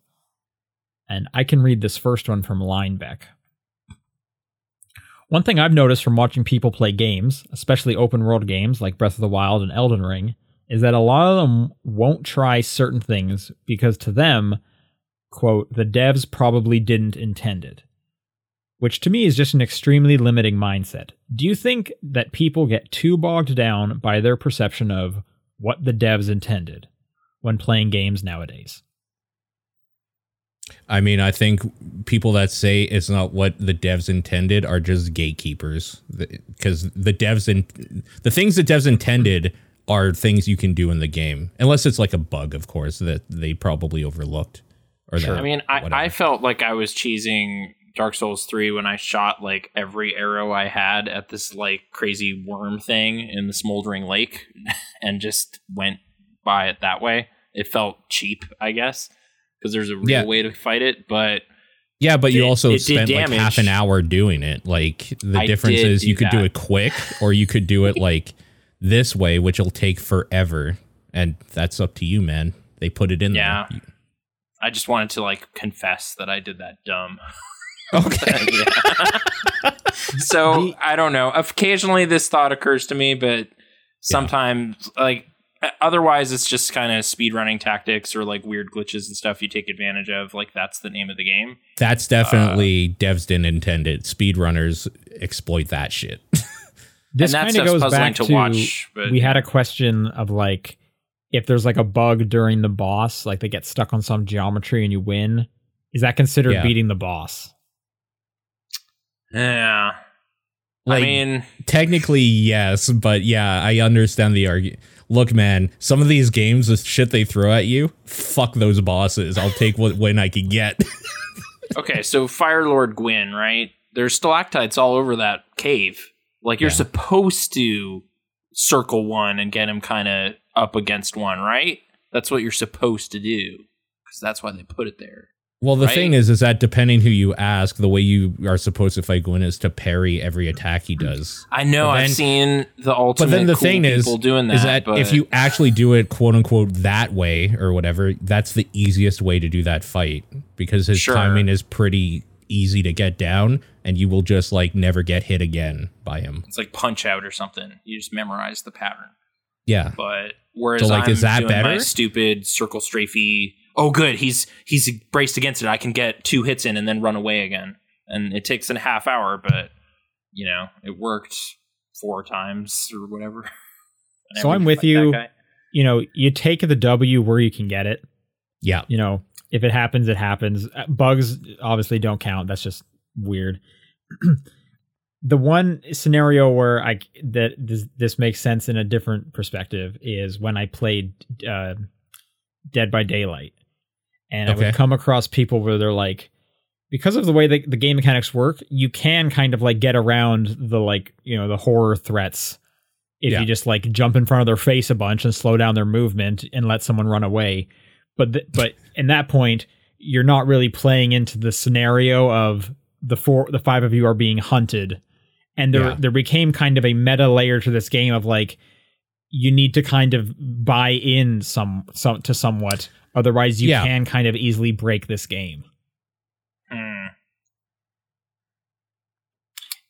And I can read this first one from Linebeck. One thing I've noticed from watching people play games, especially open world games like Breath of the Wild and Elden Ring, is that a lot of them won't try certain things because to them, quote, the devs probably didn't intend it. Which to me is just an extremely limiting mindset. Do you think that people get too bogged down by their perception of what the devs intended when playing games nowadays? I mean, I think people that say it's not what the devs intended are just gatekeepers, because the devs in, the things that devs intended are things you can do in the game, unless it's like a bug, of course, that they probably overlooked. Or sure. That, I mean, I, I felt like I was cheesing Dark Souls three when I shot like every arrow I had at this like crazy worm thing in the smoldering lake and just went by it that way. It felt cheap, I guess, because there's a real yeah. way to fight it. But yeah, but it, you also spent like half an hour doing it. Like the I difference is you could that. do it quick or you could do it like this way, which will take forever. And that's up to you, man. They put it in yeah. there. I just wanted to like confess that I did that dumb. Okay. So I don't know. Occasionally this thought occurs to me, but sometimes yeah. like otherwise it's just kind of speedrunning tactics or like weird glitches and stuff you take advantage of. Like that's the name of the game. That's definitely uh, devs didn't intend it. Speedrunners exploit that shit. This kind of goes back to, to watch, but, we had a question of like if there's like a bug during the boss, like they get stuck on some geometry and you win. Is that considered yeah. beating the boss? Yeah, like, I mean, technically yes, but yeah, I understand the argument. Look, man, some of these games, the shit they throw at you, fuck those bosses. I'll take what win I can get. Okay, so Fire Lord Gwyn, right? There's stalactites all over that cave. Like you're yeah. supposed to circle one and get him kind of up against one, right? That's what you're supposed to do because that's why they put it there. Well, the right? thing is, is that depending who you ask, the way you are supposed to fight Gwyn is to parry every attack he does. I know, then, I've seen the ultimate but then the cool thing people is, doing that. Is that but... if you actually do it, quote unquote, that way or whatever, that's the easiest way to do that fight because his sure. timing is pretty easy to get down. and you will just like never get hit again by him. It's like Punch Out or something. You just memorize the pattern. Yeah. But whereas so, like, I'm is that doing better? My stupid circle strafey. Oh, good. He's he's braced against it. I can get two hits in and then run away again. And it takes a half hour, but you know it worked four times or whatever. So I'm with you. You know, you take the W where you can get it. Yeah. You know, if it happens, it happens. Bugs obviously don't count. That's just weird. The one scenario where I that this, this makes sense in a different perspective is when I played uh, Dead by Daylight, and okay. I would come across people where they're like, because of the way the, the game mechanics work, you can kind of like get around the like you know the horror threats. If yeah. you just like jump in front of their face a bunch and slow down their movement and let someone run away. But th- but in that point, you're not really playing into the scenario of the four, the five of you are being hunted. And there, yeah. there became kind of a meta layer to this game of like, you need to kind of buy in some, some to somewhat. Otherwise, you yeah. can kind of easily break this game. Mm.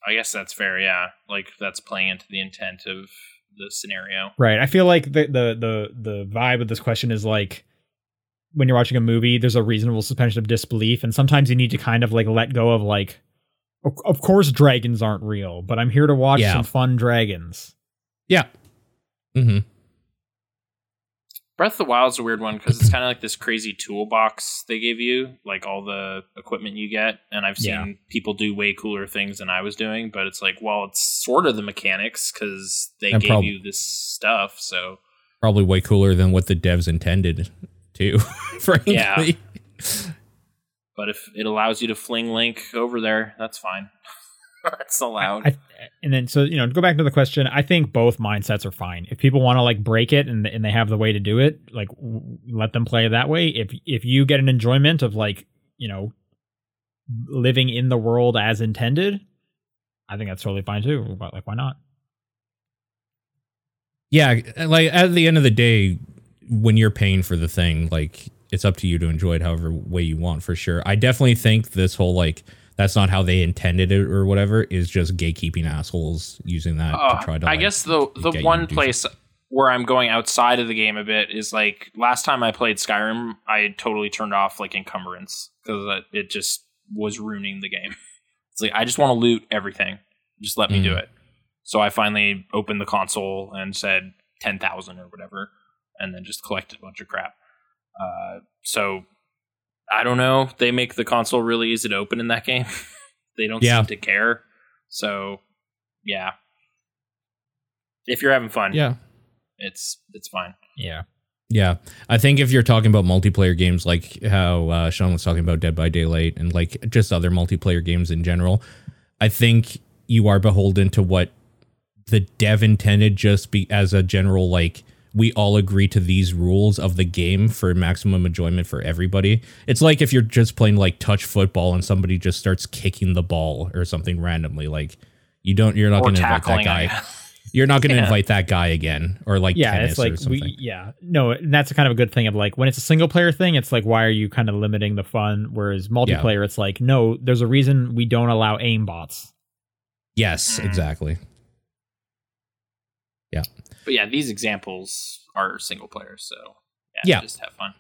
I guess that's fair, yeah. Like, that's playing into the intent of the scenario. Right. I feel like the, the the the vibe of this question is like, when you're watching a movie, there's a reasonable suspension of disbelief, and sometimes you need to kind of like let go of like, of course dragons aren't real, but I'm here to watch yeah. some fun dragons. Yeah. Mm-hmm. Breath of the Wild is a weird one because it's kind of like this crazy toolbox they give you, like all the equipment you get. And I've seen yeah. people do way cooler things than I was doing, but it's like, well, it's sort of the mechanics because they and gave prob- you this stuff. So probably way cooler than what the devs intended to, frankly. Yeah. But if it allows you to fling Link over there, that's fine. That's allowed. I, I, and then, so, you know, to go back to the question, I think both mindsets are fine. If people want to like break it and and they have the way to do it, like w- let them play that way. If if you get an enjoyment of like, you know, living in the world as intended, I think that's totally fine too. But like, why not? Yeah. Like at the end of the day, when you're paying for the thing, like it's up to you to enjoy it however way you want, for sure. I definitely think this whole like, that's not how they intended it or whatever is just gatekeeping assholes using that uh, to try to. I like, guess the the one place something. Where I'm going outside of the game a bit is like last time I played Skyrim, I totally turned off like encumbrance because it just was ruining the game. It's like I just want to loot everything. Just let me mm. do it. So I finally opened the console and said ten thousand or whatever, and then just collected a bunch of crap. Uh, so. I don't know. They make the console really easy to open in that game. They don't yeah. seem to care. So, yeah. If you're having fun, yeah, it's it's fine. Yeah. Yeah. I think if you're talking about multiplayer games, like how uh, Sean was talking about Dead by Daylight and like just other multiplayer games in general, I think you are beholden to what the dev intended just be as a general, like, we all agree to these rules of the game for maximum enjoyment for everybody. It's like if you're just playing like touch football and somebody just starts kicking the ball or something randomly, like you don't, you're not going to invite that guy. You're not going to yeah. invite that guy again, or like, yeah, tennis it's like, or something. We, yeah, no, and that's kind of a good thing of like when it's a single player thing, it's like, why are you kind of limiting the fun? Whereas multiplayer, yeah. it's like, no, there's a reason we don't allow aimbots. Yes, exactly. Yeah. But yeah, these examples are single players, so yeah, yeah. just have fun.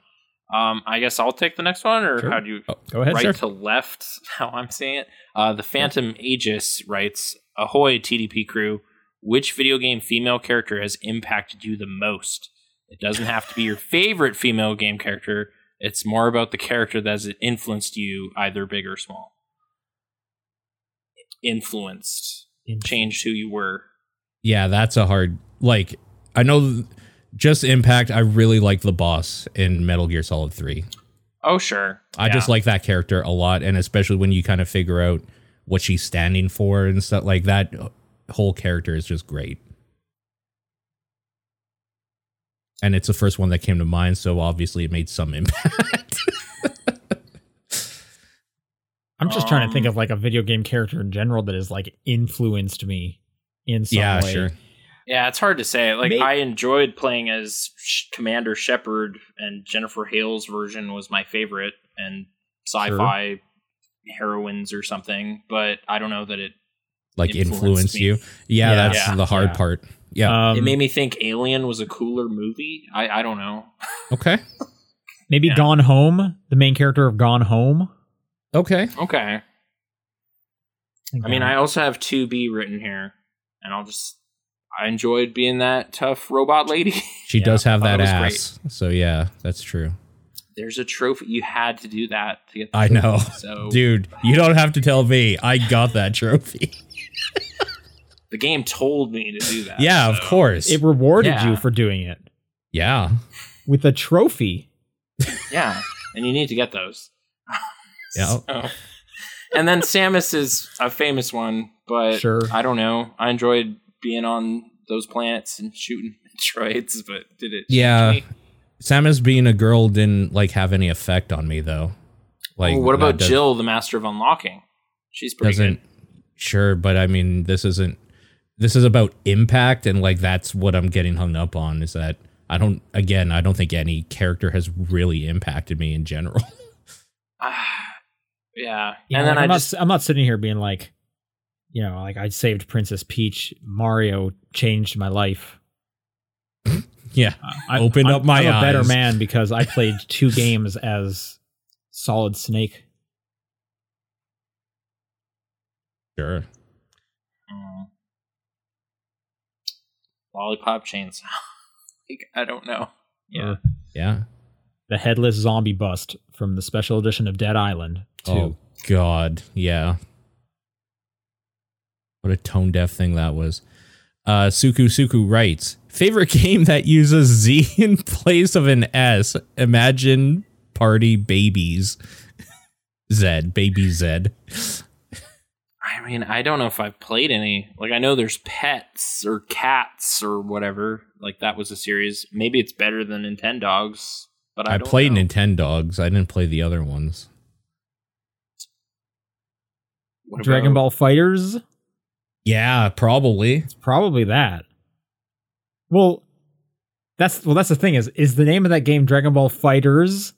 Um, I guess I'll take the next one, or sure. how do you oh, go ahead, right sir. To left, how I'm seeing it. Uh, the Phantom Aegis writes, ahoy, T D P crew, which video game female character has impacted you the most? It doesn't have to be your favorite female game character. It's more about the character that has influenced you, either big or small. Influenced. Changed who you were. Yeah, that's a hard, like, I know just impact. I really like the boss in Metal Gear Solid three. Oh, sure. I yeah. just like that character a lot. And especially when you kind of figure out what she's standing for and stuff like that, whole character is just great. And it's the first one that came to mind. So obviously it made some impact. I'm just um, trying to think of like a video game character in general that has like influenced me. In some yeah, way. Sure. Yeah, it's hard to say. Like, Maybe. I enjoyed playing as Sh- Commander Shepard, and Jennifer Hale's version was my favorite, and sci-fi sure. heroines or something, but I don't know that it like influenced, influenced you. Yeah, yeah, that's yeah, the hard yeah. part. Yeah, um, it made me think Alien was a cooler movie. I, I don't know. Okay, maybe yeah. Gone Home. The main character of Gone Home. Okay. Okay. I mean, I also have two B written here, and I'll just. I enjoyed being that tough robot lady. She yeah, does have that ass, great. So yeah, that's true. There's a trophy. You had to do that to get the I trophy, know. So. Dude, you don't have to tell me. I got that trophy. The game told me to do that. Yeah, so. Of course. It rewarded yeah. you for doing it. Yeah. With a trophy. Yeah. And you need to get those. Yeah. So. And then Samus is a famous one, but sure. I don't know. I enjoyed being on those planets and shooting droids, but did it? Yeah. Me? Samus being a girl didn't like have any effect on me though. Like, oh, what about does, Jill, the master of unlocking? She's pretty good. Sure, but I mean, this isn't. This is about impact, and like that's what I'm getting hung up on. Is that I don't. Again, I don't think any character has really impacted me in general. uh, yeah, yeah, and then like, I I'm just not, I'm not sitting here being like, you know, like I saved Princess Peach. Mario changed my life. Yeah, I opened up my eyes. I'm a better man because I played two games as Solid Snake. Sure. Mm. Lollipop Chainsaw. Like, I don't know. Yeah. Or, yeah. The headless zombie bust from the special edition of Dead Island two. Oh, God. Yeah. What a tone deaf thing that was. Uh, Suku Suku writes, favorite game that uses Z in place of an S. Imagine Party Babies. Zed. Baby Zed. I mean, I don't know if I've played any. Like, I know there's Pets or Cats or whatever. Like, that was a series. Maybe it's better than Nintendogs, but I, I don't played know. Nintendogs. I didn't play the other ones. What Dragon about? Ball Fighters? Yeah, probably. It's probably that. Well, that's well. That's the thing is, is the name of that game Dragon Ball Fighters?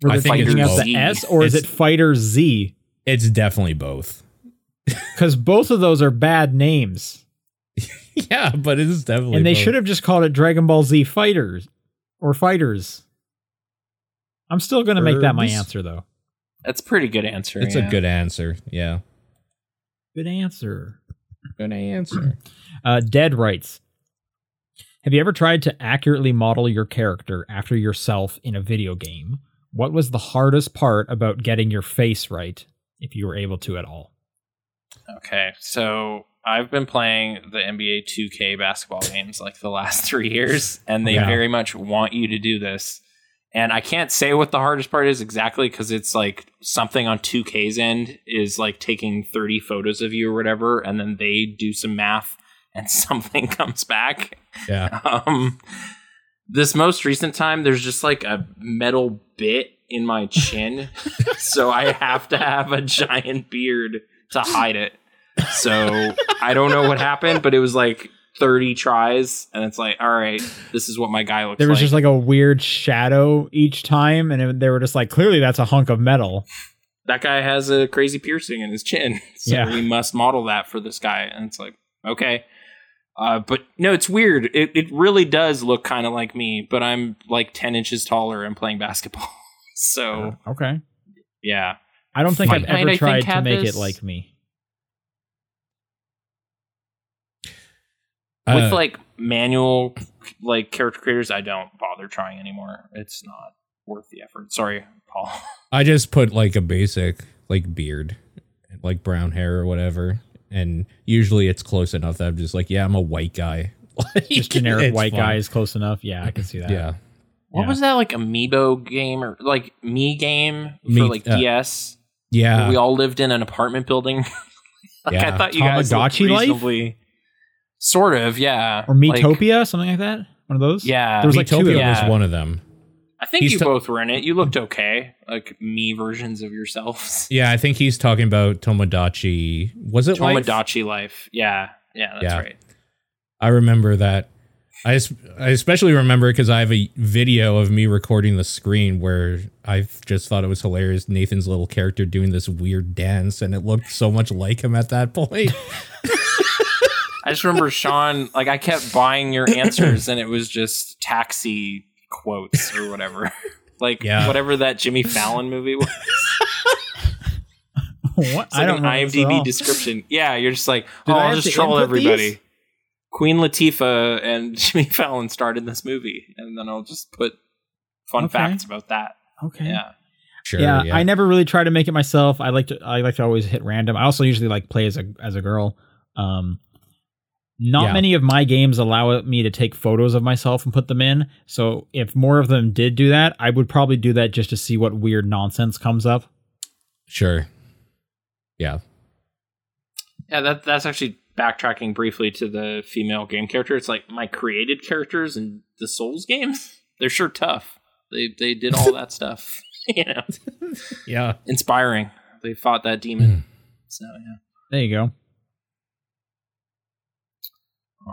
Where I think it's both. The S, or it's, is it Fighter Z? It's definitely both. Because both of those are bad names. Yeah, but it's definitely. And they both. Should have just called it Dragon Ball Z Fighters or Fighters. I'm still going to make that my answer, though. That's a pretty good answer. It's yeah. a good answer. Yeah. Good answer. Good answer. Uh, Dead writes, have you ever tried to accurately model your character after yourself in a video game? What was the hardest part about getting your face right, if you were able to at all? Okay, so I've been playing the N B A two K basketball games like the last three years, and they yeah. very much want you to do this. And I can't say what the hardest part is exactly, because it's like something on two K's end is like taking thirty photos of you or whatever, and then they do some math and something comes back. Yeah. Um, this most recent time, there's just like a metal bit in my chin, so I have to have a giant beard to hide it. So I don't know what happened, but it was like thirty tries, and it's like, all right, this is what my guy looks like. There was like. just like a weird shadow each time, and it, they were just like, clearly that's a hunk of metal. That guy has a crazy piercing in his chin, so yeah. we must model that for this guy. And it's like, okay. Uh, but no, it's weird. It, it really does look kind of like me, but I'm like ten inches taller and playing basketball. So uh, okay. Yeah. I don't think I've ever tried to make it like me. With uh, like manual like character creators, I don't bother trying anymore. It's not worth the effort. Sorry, Paul. I just put like a basic like beard, like brown hair or whatever, and usually it's close enough that I'm just like, yeah, I'm a white guy. Like, just generic white fun. guy is close enough. Yeah, I can see that. Yeah. What yeah. was that like amiibo game or like me game me, for like uh, D S? Yeah. We all lived in an apartment building. Like yeah. I thought you guys looked reasonably life? Sort of, yeah. Or Metopia, like, something like that? One of those? Yeah. There was Metopia like two yeah. was one of them. I think he's you ta- both were in it. You looked okay. Like me versions of yourselves. Yeah, I think he's talking about Tomodachi. Was it Tomodachi Life? Life. Yeah. Yeah, that's yeah. right. I remember that. I, I especially remember because I have a video of me recording the screen where I just thought it was hilarious. Nathan's little character doing this weird dance, and it looked so much like him at that point. I just remember Sean, like, I kept buying your answers, and it was just taxi quotes or whatever. Like, yeah. Whatever that Jimmy Fallon movie was. What? It's like I don't an IMDb description. Yeah, you're just like, oh, I'll just troll everybody. These? Queen Latifah and Jimmy Fallon starred in this movie, and then I'll just put fun okay. facts about that. Okay. Yeah. Sure, yeah. Yeah. I never really try to make it myself. I like to. I like to always hit random. I also usually like play as a as a girl. Um, Not yeah. many of my games allow me to take photos of myself and put them in. So if more of them did do that, I would probably do that just to see what weird nonsense comes up. Sure. Yeah. Yeah, that that's actually backtracking briefly to the female game character. It's like my created characters in the Souls games. They're sure tough. They they did all that stuff. You know. Yeah. Inspiring. They fought that demon. Mm. So yeah. There you go.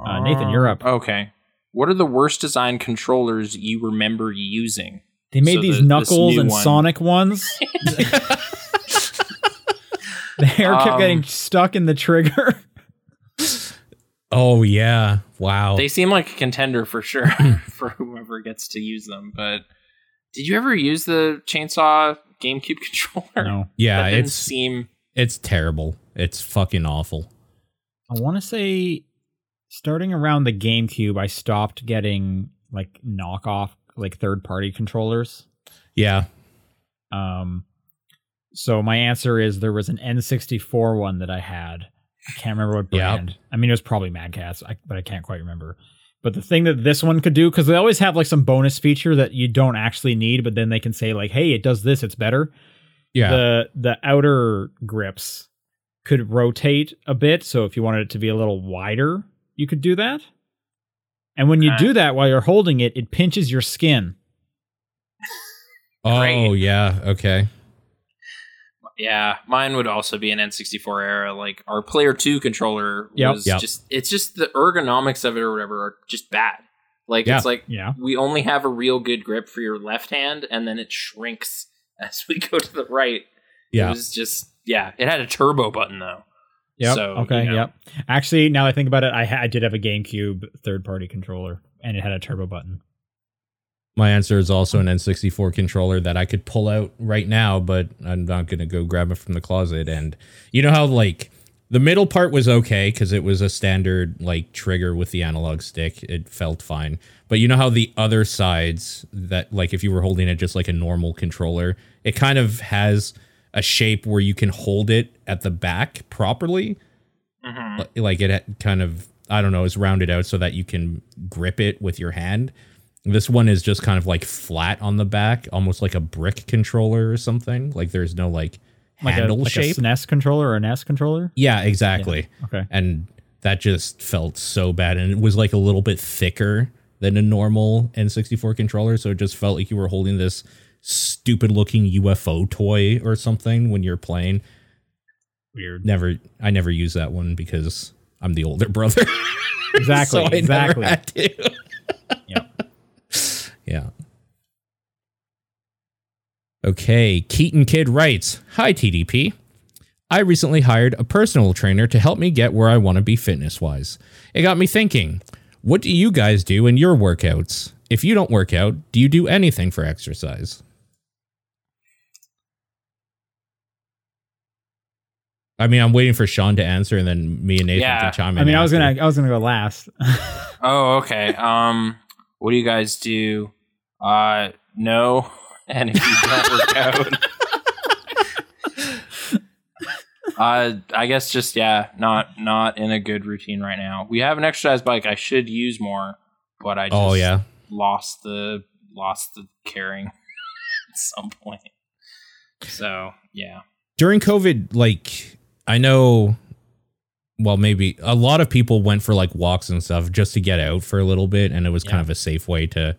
Uh, Nathan, you're up. Okay. What are the worst design controllers you remember using? They made so these the, Knuckles and one. Sonic ones. The hair um, kept getting stuck in the trigger. Oh, yeah. Wow. They seem like a contender for sure for whoever gets to use them. But did you ever use the Chainsaw GameCube controller? No. Yeah, that didn't it's, seem... it's terrible. It's fucking awful. I want to say... starting around the GameCube, I stopped getting like knockoff, like third-party controllers. Yeah. Um. So my answer is there was an N sixty-four one that I had. I can't remember what brand. Yep. I mean, it was probably Mad Catz, I, but I can't quite remember. But the thing that this one could do, because they always have like some bonus feature that you don't actually need, but then they can say like, "Hey, it does this; it's better." Yeah. The the outer grips could rotate a bit, so if you wanted it to be a little wider. You could do that. And when you uh, do that while you're holding it, it pinches your skin. Oh, yeah. Okay. Yeah. Mine would also be an N sixty-four era. Like our Player two controller yep, was yep. just, it's just the ergonomics of it or whatever are just bad. Like yeah, it's like yeah. we only have a real good grip for your left hand and then it shrinks as we go to the right. Yeah. It was just, yeah. It had a turbo button though. Yeah. So, okay. You know. Yep. Actually, now that I think about it, I, ha- I did have a GameCube third-party controller, and it had a turbo button. My answer is also an N sixty-four controller that I could pull out right now, but I'm not going to go grab it from the closet. And you know how like the middle part was okay because it was a standard like trigger with the analog stick; it felt fine. But you know how the other sides that like if you were holding it just like a normal controller, it kind of has a shape where you can hold it at the back properly. Mm-hmm. Like it kind of, I don't know, is rounded out so that you can grip it with your hand. This one is just kind of like flat on the back, almost like a brick controller or something. Like there's no like, like handle a, like shape. Like a S N E S controller or an N E S controller? Yeah, exactly. Yeah. Okay. And that just felt so bad. And it was like a little bit thicker than a normal N sixty-four controller. So it just felt like you were holding this stupid looking U F O toy or something when you're playing. Weird. Never, I never use that one because I'm the older brother. Exactly. So I exactly. Never had to. Yep. Yeah. Okay. Keaton Kid writes, "Hi T D P. I recently hired a personal trainer to help me get where I want to be fitness wise. It got me thinking, what do you guys do in your workouts? If you don't work out, do you do anything for exercise?" I mean, I'm waiting for Sean to answer, and then me and Nathan yeah. can chime in. I mean, after. I was gonna, I was gonna go last. Oh, okay. Um, what do you guys do? Uh, no, and if you don't work out, uh, I guess just yeah, not not in a good routine right now. We have an exercise bike. I should use more, but I just oh, yeah. lost the lost the caring at some point. So yeah, during COVID, like. I know, well, maybe a lot of people went for like walks and stuff just to get out for a little bit. And it was yeah. kind of a safe way to,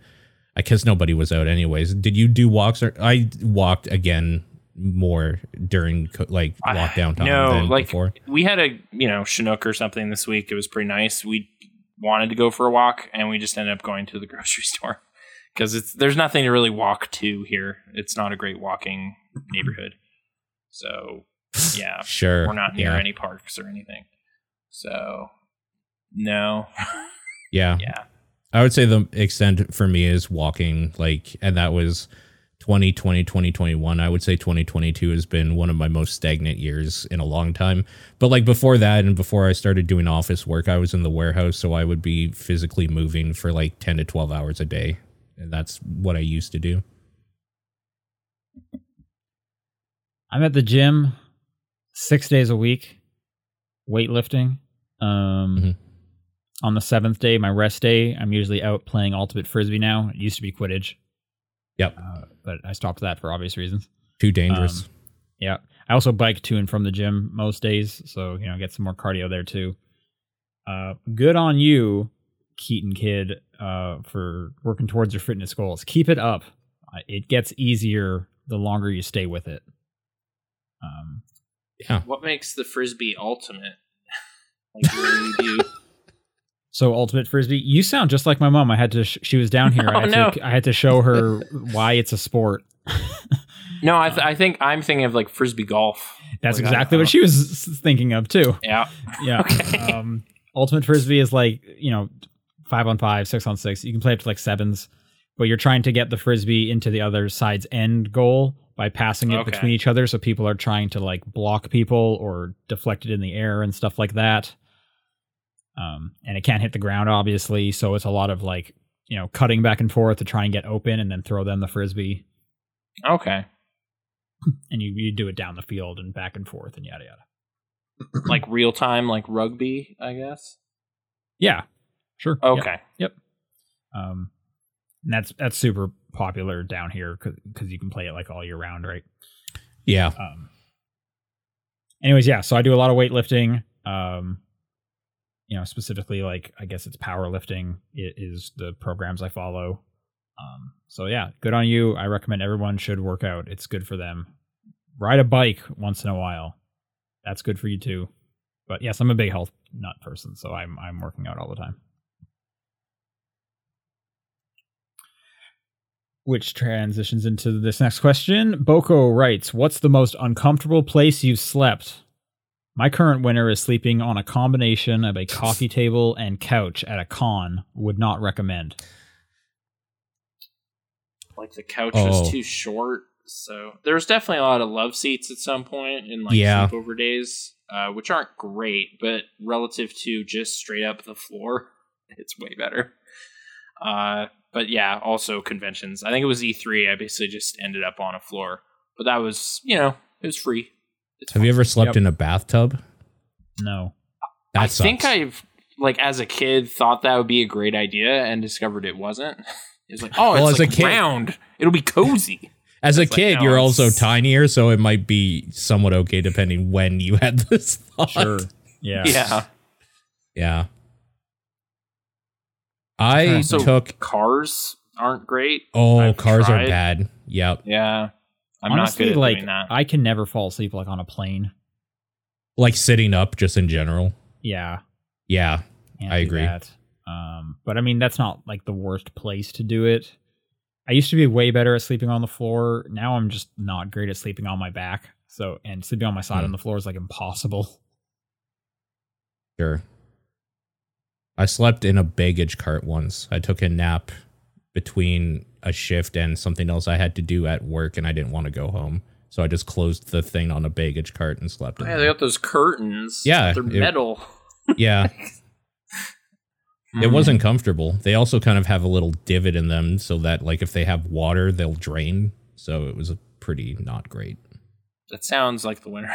I guess nobody was out anyways. Did you do walks? Or I walked again more during like lockdown time. Uh, no, than like before. We had a, you know, Chinook or something this week. It was pretty nice. We wanted to go for a walk, and we just ended up going to the grocery store because it's there's nothing to really walk to here. It's not a great walking neighborhood. So, yeah. Sure. We're not near yeah. any parks or anything. So, no. yeah. Yeah. I would say the extent for me is walking, like, and that was twenty twenty, twenty twenty-one. I would say twenty twenty-two has been one of my most stagnant years in a long time. But like before that and before I started doing office work, I was in the warehouse. So I would be physically moving for like ten to twelve hours a day. And that's what I used to do. I'm at the gym six days a week, weightlifting. Um, mm-hmm. On the seventh day, my rest day, I'm usually out playing Ultimate Frisbee now. It used to be Quidditch. Yep. Uh, but I stopped that for obvious reasons. Too dangerous. Um, yeah. I also bike to and from the gym most days. So, you know, get some more cardio there too. Uh, good on you, Keaton Kid, uh, for working towards your fitness goals. Keep it up. Uh, it gets easier the longer you stay with it. Um, yeah. What makes the Frisbee ultimate? Like, what do you do? So Ultimate Frisbee, you sound just like my mom. I had to, sh- she was down here. Oh, I, had no. to, I had to show her why it's a sport. no, I, th- I think I'm thinking of like Frisbee golf. That's like, exactly what she was thinking of too. Yeah. Yeah. Okay. Um, Ultimate Frisbee is like, you know, five on five, six on six. You can play up to like sevens, but you're trying to get the Frisbee into the other side's end goal by passing it okay. between each other. So people are trying to like block people or deflect it in the air and stuff like that. Um, and it can't hit the ground, obviously. So it's a lot of like, you know, cutting back and forth to try and get open and then throw them the Frisbee. Okay. And you, you do it down the field and back and forth and yada, yada. Like real time, like rugby, I guess. Yeah, sure. Okay. Yep. yep. Um, and that's, that's super popular down here because you can play it like all year round, right? Yeah. Um, anyways, yeah. So I do a lot of weightlifting. Um, You know, specifically, like, I guess it's powerlifting is the programs I follow. Um, so, yeah, good on you. I recommend everyone should work out. It's good for them. Ride a bike once in a while. That's good for you, too. But, yes, I'm a big health nut person, so I'm I'm working out all the time. Which transitions into this next question. Boko writes, what's the most uncomfortable place you've slept? My current winter is sleeping on a combination of a coffee table and couch at a con. Would not recommend. Like the couch oh. is too short, so there's definitely a lot of love seats at some point in like yeah. sleepover days, uh, which aren't great, but relative to just straight up the floor, it's way better. Uh, but yeah, also conventions. I think it was E three. I basically just ended up on a floor, but that was you know it was free. It's Have fun. You ever slept yep. in a bathtub? No. That I sucks. think I've, like, as a kid, thought that would be a great idea and discovered it wasn't. It's like, oh, well, it's like round. It'll be cozy. As it's a kid, like, no, you're it's... also tinier, so it might be somewhat okay depending when you had this thought. Sure. Yeah. Yeah. Yeah. I also, took... Cars aren't great. Oh, I've cars tried. Are bad. Yep. Yeah. I'm Honestly, not good at like, doing that. I can never fall asleep like on a plane. Like sitting up just in general. Yeah. Yeah. Can't I agree. That. Um, but I mean, that's not like the worst place to do it. I used to be way better at sleeping on the floor. Now I'm just not great at sleeping on my back. So, and sleeping on my side mm. on the floor is like impossible. Sure. I slept in a baggage cart once. I took a nap between a shift and something else I had to do at work, and I didn't want to go home, so I just closed the thing on a baggage cart and slept. Oh, yeah, in they got those curtains. Yeah, they're it, metal. Yeah, it wasn't comfortable. They also kind of have a little divot in them, so that like if they have water, they'll drain. So it was pretty not great. That sounds like the winter,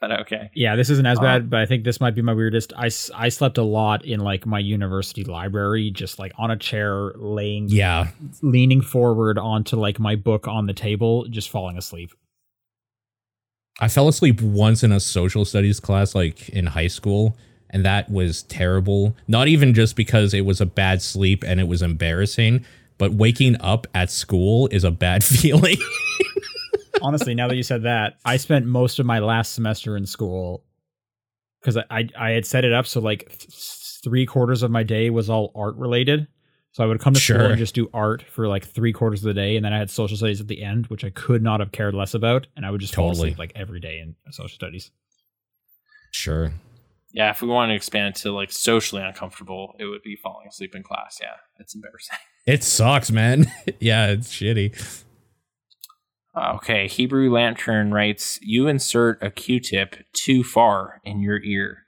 but okay. Yeah, this isn't as um, bad, but I think this might be my weirdest. I, I slept a lot in like my university library, just like on a chair, laying yeah. leaning forward onto like my book on the table, just falling asleep. I fell asleep once in a social studies class, like in high school, and that was terrible. Not even just because it was a bad sleep and it was embarrassing, but waking up at school is a bad feeling. Honestly, now that you said that, I spent most of my last semester in school because I, I I had set it up so like th- three quarters of my day was all art related. So I would come to sure. school and just do art for like three quarters of the day. And then I had social studies at the end, which I could not have cared less about. And I would just totally. fall asleep like every day in social studies. Sure. Yeah. If we want to expand to like socially uncomfortable, it would be falling asleep in class. Yeah. It's embarrassing. It sucks, man. Yeah. It's shitty. Okay. Hebrew Lantern writes, you insert a Q-tip too far in your ear.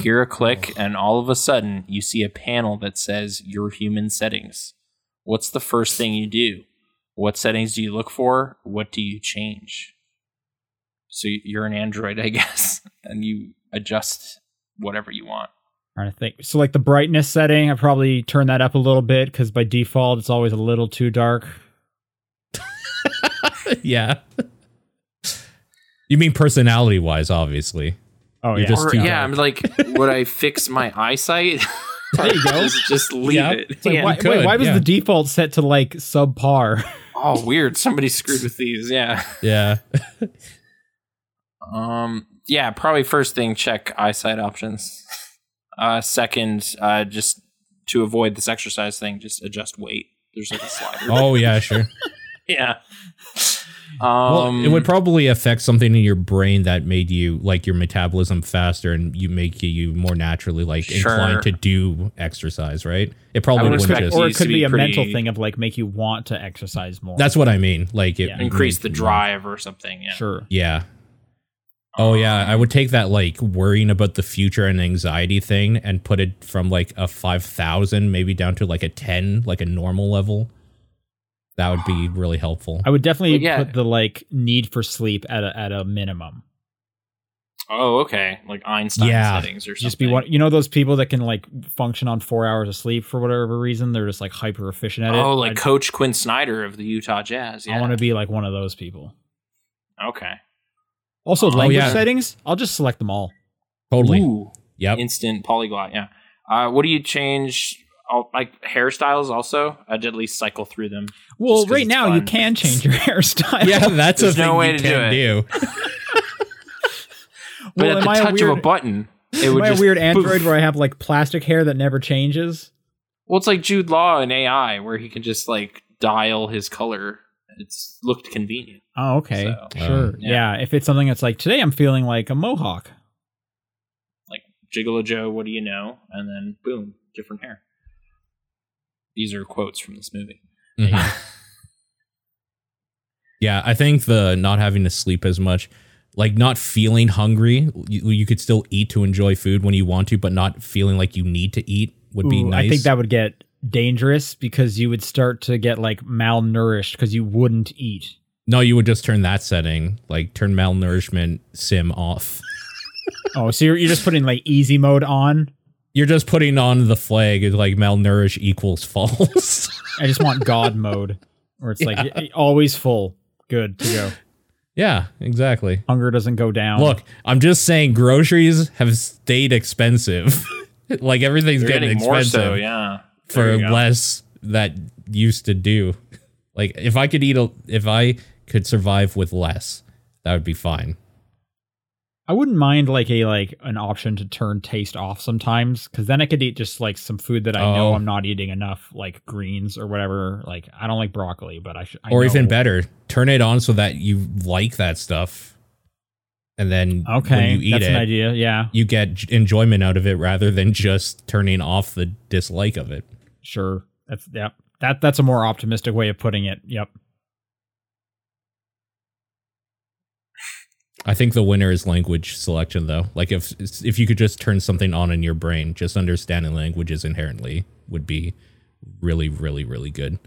Hear a click, and all of a sudden, you see a panel that says your human settings. What's the first thing you do? What settings do you look for? What do you change? So you're an Android, I guess, and you adjust whatever you want. I'm trying to think. So like the brightness setting, I probably turn that up a little bit because by default, it's always a little too dark. Yeah. You mean personality-wise, obviously. Oh, You're yeah. Just or, yeah, I'm like, would I fix my eyesight? There you go. Just, just leave yeah. it. Like, yeah. why, could, wait, why was yeah. the default set to like subpar? Oh, weird. Somebody screwed with these. Yeah. Yeah. um. Yeah, probably first thing, check eyesight options. Uh, second, uh, just to avoid this exercise thing, just adjust weight. There's like a slider. Oh, yeah, sure. Yeah. Um, well, it would probably affect something in your brain that made you like your metabolism faster and you make you more naturally like sure. inclined to do exercise, right? It probably would wouldn't expect, just, or it could be a mental thing of like make you want to exercise more. That's what I mean. Like it yeah. increase the drive more. Or something. Yeah. Sure. Yeah. Oh um, yeah, I would take that like worrying about the future and anxiety thing and put it from like a five thousand maybe down to like a ten, like a normal level. That would be really helpful. I would definitely yeah. put the like need for sleep at a at a minimum. Oh, okay, like Einstein yeah. settings or something. Just be one. You know those people that can like function on four hours of sleep for whatever reason. They're just like hyper efficient at oh, it. Oh, like I'd, Coach Quinn Snyder of the Utah Jazz. Yeah. I want to be like one of those people. Okay. Also, oh, language yeah. settings. I'll just select them all. Totally. Ooh, yep. Instant polyglot. Yeah. Uh, what do you change? I'll, like hairstyles also, I'd at least cycle through them. Well, right now fun. You can change your hairstyle. Yeah, that's There's a no thing way you to can do. do. But well, at the I touch weird, of a button, it would am just I a weird poof. Android where I have like plastic hair that never changes. Well, it's like Jude Law in A I where he can just like dial his color. It's looked convenient. Oh, okay, so, sure. Um, yeah. yeah, if it's something that's like today, I'm feeling like a mohawk, like Gigolo Joe. What do you know? And then boom, different hair. These are quotes from this movie. Mm-hmm. Yeah, I think the not having to sleep as much, like not feeling hungry, you, you could still eat to enjoy food when you want to, but not feeling like you need to eat would Ooh, be nice. I think that would get dangerous because you would start to get like malnourished because you wouldn't eat. No, you would just turn that setting, like turn malnourishment sim off. Oh, so you're, you're just putting like easy mode on? You're just putting on the flag is like malnourish equals false. I just want God mode where it's yeah. like always full. Good to go. Yeah, exactly. Hunger doesn't go down. Look, I'm just saying groceries have stayed expensive. Like everything's You're getting, getting expensive more so, yeah. for less that used to do. Like if I could eat, a, if I could survive with less, that would be fine. I wouldn't mind like a like an option to turn taste off sometimes because then I could eat just like some food that I oh. know I'm not eating enough, like greens or whatever. Like I don't like broccoli, but I should. Or know. Even better, turn it on so that you like that stuff. And then okay, when you eat that's it, an idea. Yeah, you get j- enjoyment out of it rather than just turning off the dislike of it. Sure. That's yeah, that that's a more optimistic way of putting it. Yep. I think the winner is language selection, though. Like if if you could just turn something on in your brain, just understanding languages inherently would be really, really, really good.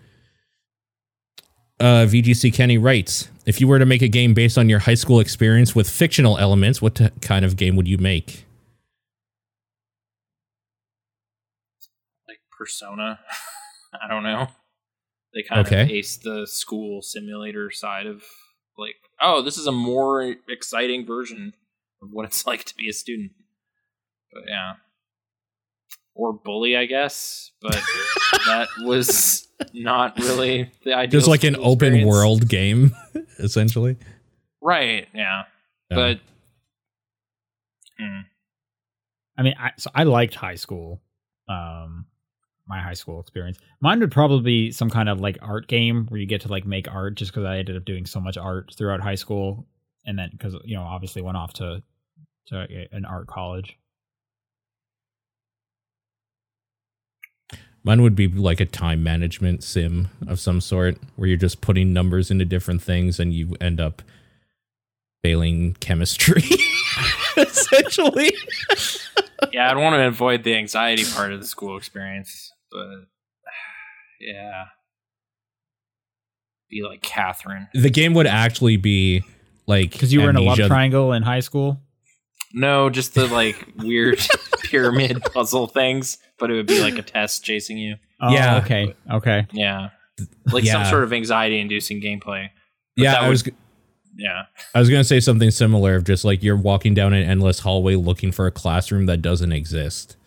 Uh, V G C Kenny writes, if you were to make a game based on your high school experience with fictional elements, what t- kind of game would you make? Like Persona. I don't know. They kind okay. of aced the school simulator side of like, oh, this is a more exciting version of what it's like to be a student. But yeah. Or bully, I guess. But that was not really the ideal. Just like an experience. Open world game, essentially. Right, yeah. yeah. But. Hmm. I mean, I, so I liked high school. um, my high school experience. Mine would probably be some kind of like art game where you get to like make art, just because I ended up doing so much art throughout high school. And then because, you know, obviously went off to, to an art college. Mine would be like a time management sim of some sort where you're just putting numbers into different things and you end up failing chemistry, essentially. Yeah, I'd want to avoid the anxiety part of the school experience, but yeah. Be like Catherine. The game would actually be like... Because you were amnesia. In a love triangle in high school? No, just the like weird pyramid puzzle things, but it would be like a test chasing you. Oh, yeah. Okay. Okay. Yeah. Like yeah. some sort of anxiety-inducing gameplay. But yeah, I was. Would, yeah. I was gonna say something similar of just like you're walking down an endless hallway looking for a classroom that doesn't exist.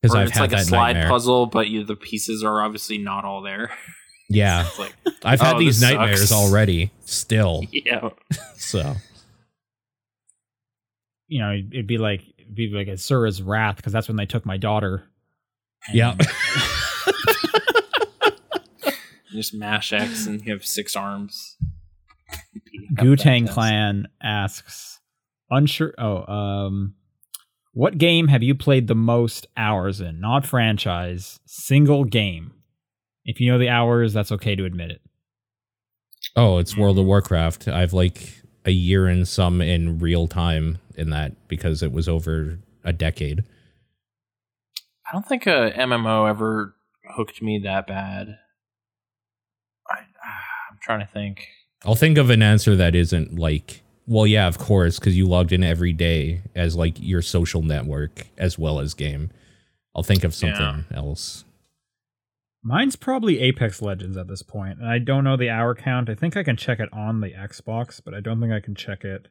Because I've it's had like that a slide nightmare. Puzzle, but you, the pieces are obviously not all there. Yeah. It's like, I've had oh, these nightmares sucks. Already. Still. Yeah. So. You know, it'd be like it'd be like Asura's Wrath, because that's when they took my daughter. Yeah. Just mash X and you have six arms. Gutang Clan asks, unsure. Oh, um, what game have you played the most hours in? Not franchise, single game. If you know the hours, that's okay to admit it. Oh, it's World of Warcraft. I've like a year and some in real time. In that, because it was over a decade. I don't think a M M O ever hooked me that bad. I, I'm trying to think. I'll think of an answer that isn't like, well, yeah, of course, because you logged in every day as like your social network as well as game. I'll think of something yeah. else. Mine's probably Apex Legends at this point, and I don't know the hour count. I think I can check it on the Xbox, but I don't think I can check it.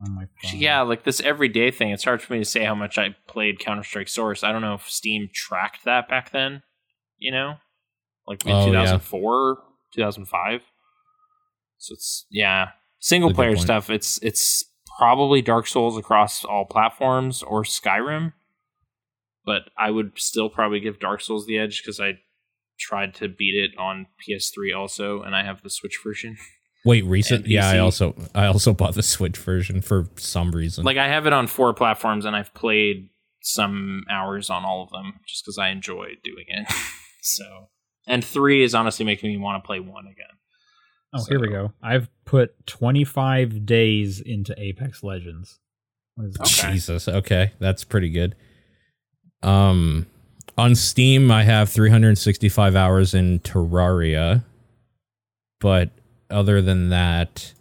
Oh my God. Yeah, like this everyday thing. It's hard for me to say how much I played Counter-Strike Source. I don't know if Steam tracked that back then, you know, like in oh, two thousand four, yeah. two thousand five. So it's yeah, single player stuff. It's it's probably Dark Souls across all platforms or Skyrim, but I would still probably give Dark Souls the edge because I tried to beat it on P S three also, and I have the Switch version. Wait, recent? Yeah, I also I also bought the Switch version for some reason. Like, I have it on four platforms, and I've played some hours on all of them just because I enjoy doing it. So, and three is honestly making me want to play one again. Oh, so. Here we go. I've put twenty-five days into Apex Legends. What is that? Okay. Jesus, okay, that's pretty good. Um, on Steam, I have three hundred sixty-five hours in Terraria, but. Other than that,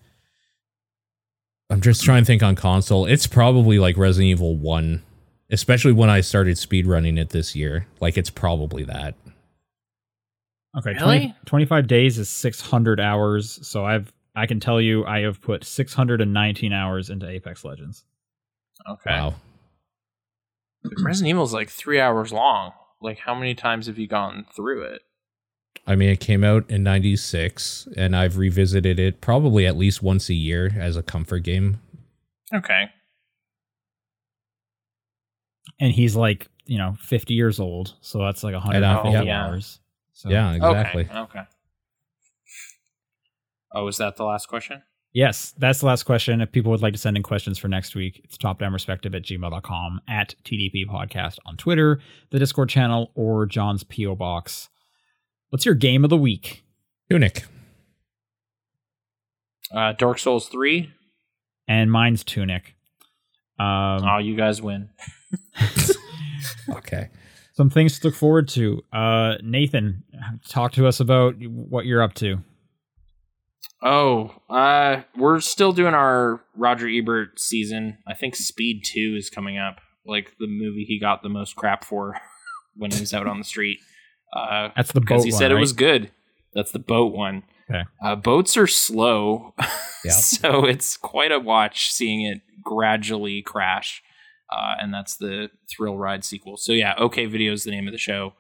I'm just trying to think on console. It's probably like Resident Evil one, especially when I started speedrunning it this year. Like, it's probably that. Okay, really? twenty, twenty-five days is six hundred hours. So I've I can tell you I have put six hundred nineteen hours into Apex Legends. Okay. Wow. Resident Evil is like three hours long. Like, how many times have you gone through it? I mean, it came out in ninety-six, and I've revisited it probably at least once a year as a comfort game. Okay. And he's like, you know, fifty years old, so that's like one hundred fifty oh, yeah. hours. So. Yeah, exactly. Okay. okay. Oh, is that the last question? Yes, that's the last question. If people would like to send in questions for next week, it's topdownperspective at gmail dot com, at T D P Podcast on Twitter, the Discord channel, or John's P O Box. What's your game of the week? Tunic. Uh, Dark Souls three. And mine's Tunic. Um, oh, you guys win. Okay. Some things to look forward to. Uh, Nathan, talk to us about what you're up to. Oh, uh, we're still doing our Roger Ebert season. I think Speed two is coming up. Like the movie he got the most crap for when he was out on the street. Uh, That's the boat one. Because he said right? it was good. That's the boat one. Okay. Uh, boats are slow, yeah. So it's quite a watch seeing it gradually crash. Uh, and that's the Thrill Ride sequel. So yeah, OK Video is the name of the show,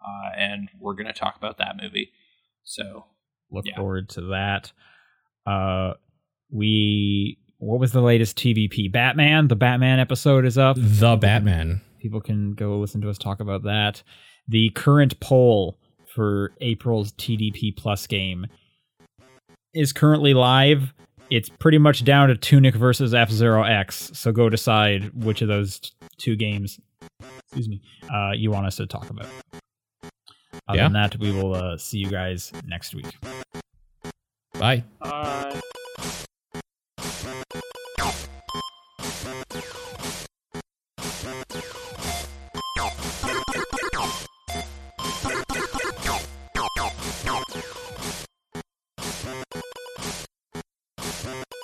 uh, and we're going to talk about that movie. So look yeah. forward to that. Uh, we what was the latest T V P? Batman. The Batman episode is up. The Batman. people can go listen to us talk about that. The current poll for April's T D P Plus game is currently live. It's pretty much down to Tunic versus F-Zero X, so go decide which of those t- two games excuse me, uh, you want us to talk about. Other yeah. than that, we will uh, see you guys next week. Bye. Bye. Bye.